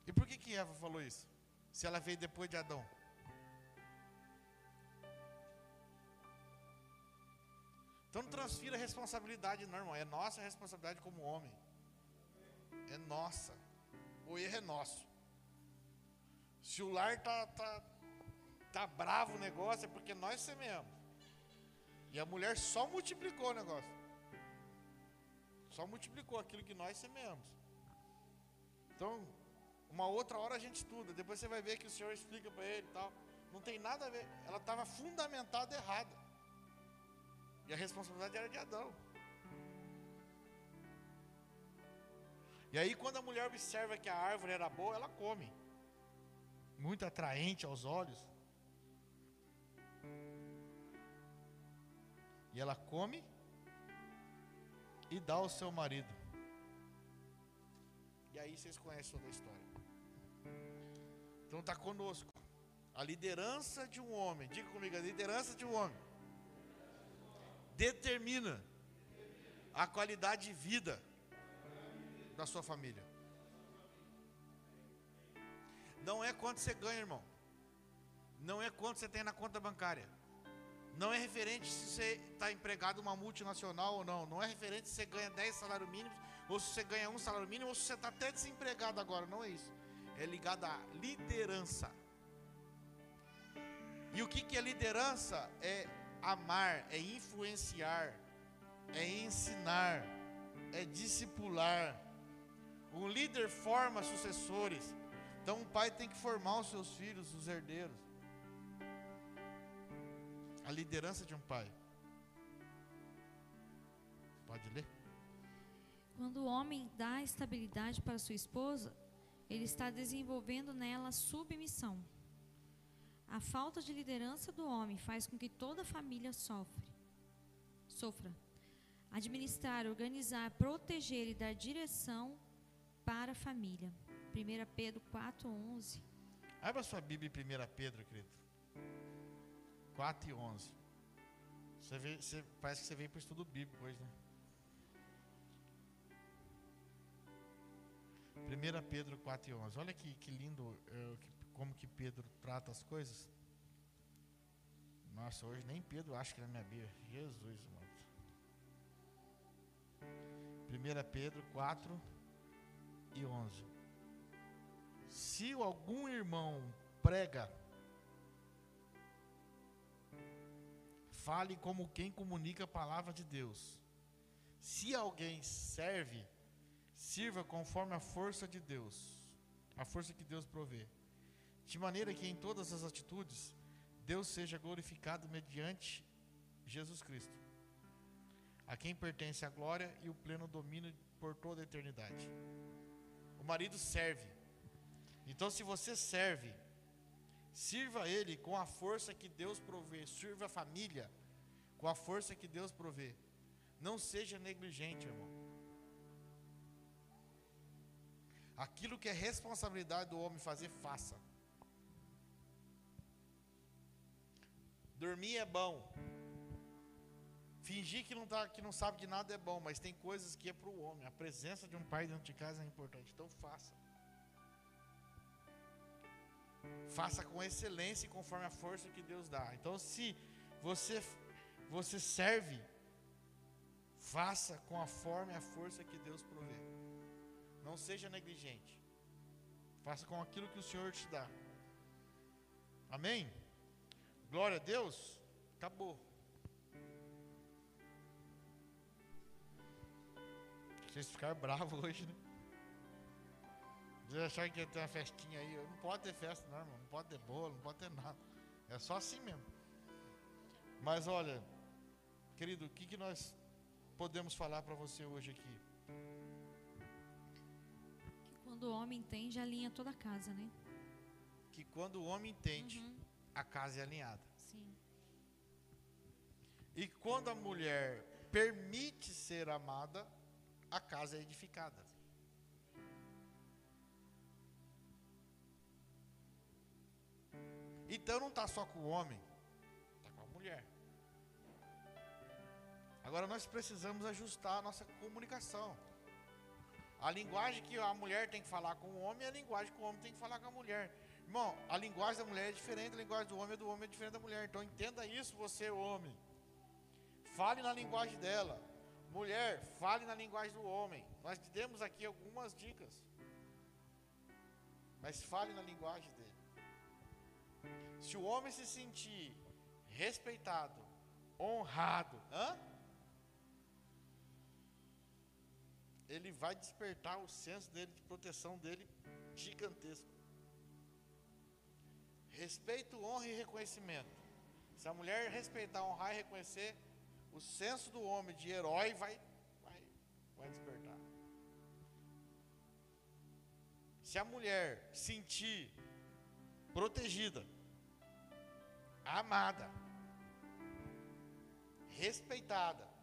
E por que que Eva falou isso? Se ela veio depois de Adão. Então não transfira a responsabilidade, não, irmão. É nossa responsabilidade como homem. É nossa. O erro é nosso. Se o lar tá, tá, tá bravo o negócio, é porque nós semeamos. E a mulher só multiplicou o negócio. Só multiplicou aquilo que nós semeamos. Então, uma outra hora a gente estuda. Depois você vai ver que o Senhor explica para ele e tal. Não tem nada a ver. Ela estava fundamentada errada. E a responsabilidade era de Adão. E aí quando a mulher observa que a árvore era boa, ela come. Muito atraente aos olhos. E ela come e dá ao seu marido. E aí vocês conhecem toda a história. Então está conosco a liderança de um homem. Diga comigo, a liderança de um homem determina a qualidade de vida da sua família. Não é quanto você ganha, irmão. Não é quanto você tem na conta bancária. Não é referente se você está empregado em uma multinacional ou não. Não é referente se você ganha dez salários mínimos, ou se você ganha um salário mínimo, ou se você está até desempregado agora. Não é isso. É ligado à liderança. E o que que é liderança? É amar, é influenciar, é ensinar, é discipular. Um líder forma sucessores. Então o pai tem que formar os seus filhos, os herdeiros. A liderança de um pai. Pode ler? Quando o homem dá estabilidade para sua esposa, ele está desenvolvendo nela submissão. A falta de liderança do homem faz com que toda a família sofre, sofra. Administrar, organizar, proteger e dar direção para a família. primeira Pedro quatro, onze. Abra sua Bíblia em primeira Pedro, querido. quatro e onze. Você vê, você, parece que você veio para o estudo bíblico hoje, né? primeira Pedro quatro e onze. Olha que, que lindo uh, que, como que Pedro trata as coisas. Nossa, hoje nem Pedro acha que é na minha Bíblia. Jesus, mano. primeira Pedro quatro e onze. Se algum irmão prega, fale como quem comunica a palavra de Deus. Se alguém serve, sirva conforme a força de Deus, a força que Deus provê, de maneira que em todas as atitudes Deus seja glorificado mediante Jesus Cristo, a quem pertence a glória e o pleno domínio por toda a eternidade. O marido serve. Então, se você serve, sirva ele com a força que Deus provê. Sirva a família com a força que Deus provê. Não seja negligente, irmão. Aquilo que é responsabilidade do homem fazer, faça. Dormir é bom. Fingir que não, tá, que não sabe de nada é bom, mas tem coisas que é para o homem. A presença de um pai dentro de casa é importante, então faça. Faça com excelência e conforme a força que Deus dá. Então, se você, você serve, faça com a forma e a força que Deus provê. Não seja negligente. Faça com aquilo que o Senhor te dá. Amém? Glória a Deus. Acabou. Vocês ficaram bravos hoje, né? Vocês acharam que ia ter uma festinha aí? Não pode ter festa, não, irmão. Não pode ter bolo, não pode ter nada. É só assim mesmo. Mas olha, querido, o que que nós podemos falar para você hoje aqui? Que quando o homem entende, alinha toda a casa, né? Que quando o homem entende, uhum. a casa é alinhada. Sim. E quando a mulher permite ser amada, a casa é edificada. Então não está só com o homem, está com a mulher. Agora nós precisamos ajustar a nossa comunicação. A linguagem que a mulher tem que falar com o homem é a linguagem que o homem tem que falar com a mulher. Irmão, a linguagem da mulher é diferente, a linguagem do homem é do homem é diferente da mulher. Então entenda isso, você homem. Fale na linguagem dela. Mulher, fale na linguagem do homem. Nós te demos aqui algumas dicas. Mas fale na linguagem dele. Se o homem se sentir respeitado, honrado, hã? ele vai despertar o senso dele de proteção dele gigantesco. Respeito, honra e reconhecimento. Se a mulher respeitar, honrar e reconhecer, o senso do homem de herói vai, vai, vai despertar. Se a mulher sentir protegida, amada, respeitada,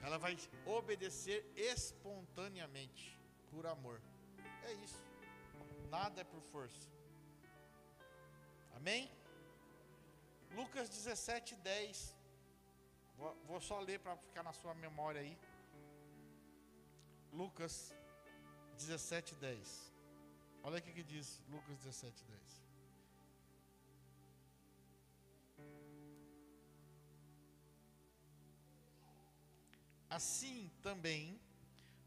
ela vai obedecer espontaneamente, por amor. É isso. Nada é por força. Amém? Lucas dezessete, dez. Vou, vou só ler para ficar na sua memória aí. Lucas dezessete, dez. Olha o que diz Lucas dezessete, dez. Assim também,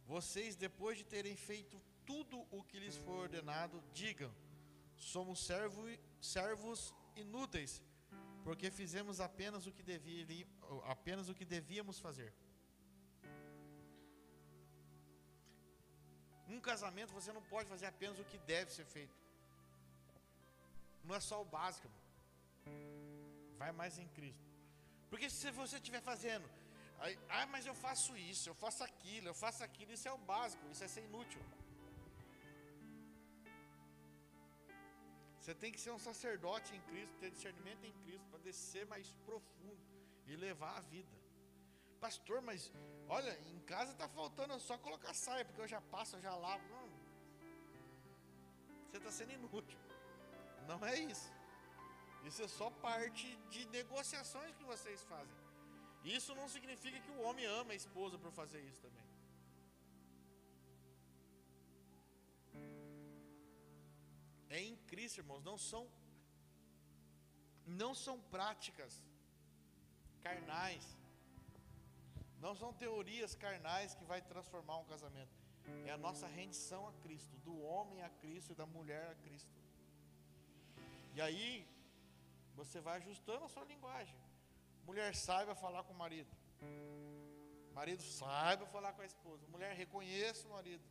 vocês depois de terem feito tudo o que lhes foi ordenado, digam, somos servo, servos inúteis, porque fizemos apenas o que devia, apenas o que devíamos fazer. Num casamento você não pode fazer apenas o que deve ser feito. Não é só o básico, vai mais em Cristo. Porque se você estiver fazendo... Ah, mas eu faço isso, eu faço aquilo, eu faço aquilo. Isso é o básico, isso é ser inútil. Você tem que ser um sacerdote em Cristo, ter discernimento em Cristo, para descer mais profundo e levar a vida. Pastor, mas olha, em casa está faltando, eu só colocar saia, porque eu já passo, eu já lavo. Não. Você está sendo inútil. Não é isso. Isso é só parte de negociações que vocês fazem. Isso não significa que o homem ama a esposa por fazer isso também. É em Cristo, irmãos, não são, não são práticas carnais, não são teorias carnais que vai transformar um casamento. É a nossa rendição a Cristo, do homem a Cristo e da mulher a Cristo. E aí, você vai ajustando a sua linguagem. Mulher, saiba falar com o marido. Marido, saiba falar com a esposa. Mulher, reconheça o marido.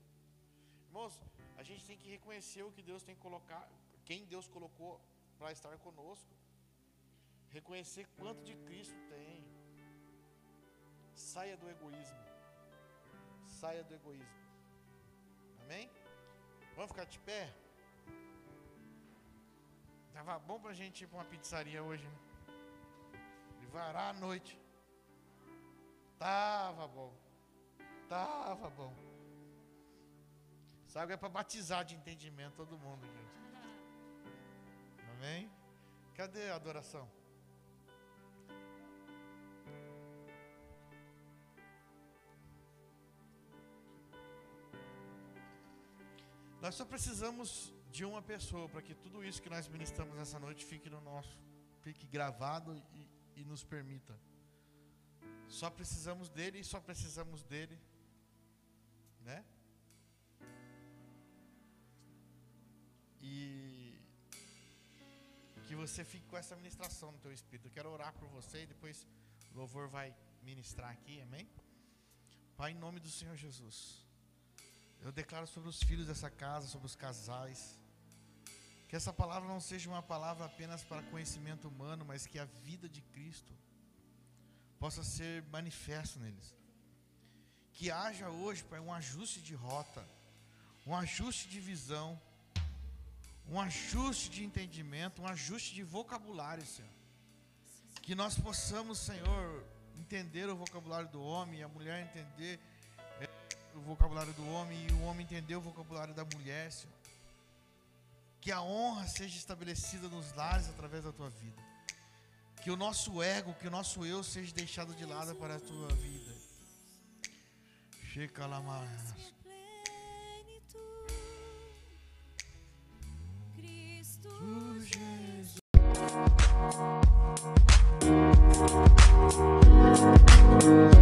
Irmãos, a gente tem que reconhecer o que Deus tem que colocar, quem Deus colocou para estar conosco. Reconhecer quanto de Cristo tem. Saia do egoísmo. Saia do egoísmo. Amém? Vamos ficar de pé? Tava bom para a gente ir para uma pizzaria hoje, né? Varar a noite. Tava bom. Tava bom. Sabe, é para batizar de entendimento todo mundo, gente. Amém? Cadê a adoração? Nós só precisamos de uma pessoa para que tudo isso que nós ministramos nessa noite fique no nosso, fique gravado e e nos permita. Só precisamos dele e só precisamos dele, né? E que você fique com essa ministração no teu espírito. Eu quero orar por você e depois o louvor vai ministrar aqui, amém? Pai, em nome do Senhor Jesus, eu declaro sobre os filhos dessa casa, sobre os casais, que essa palavra não seja uma palavra apenas para conhecimento humano, mas que a vida de Cristo possa ser manifesto neles. Que haja hoje, Pai, um ajuste de rota, um ajuste de visão, um ajuste de entendimento, um ajuste de vocabulário, Senhor. Que nós possamos, Senhor, entender o vocabulário do homem, a mulher entender o vocabulário do homem e o homem entender o vocabulário da mulher, Senhor. Que a honra seja estabelecida nos lares através da Tua vida. Que o nosso ego, que o nosso eu seja deixado de lado para a Tua vida. Chega lá, mas... Cristo Jesus.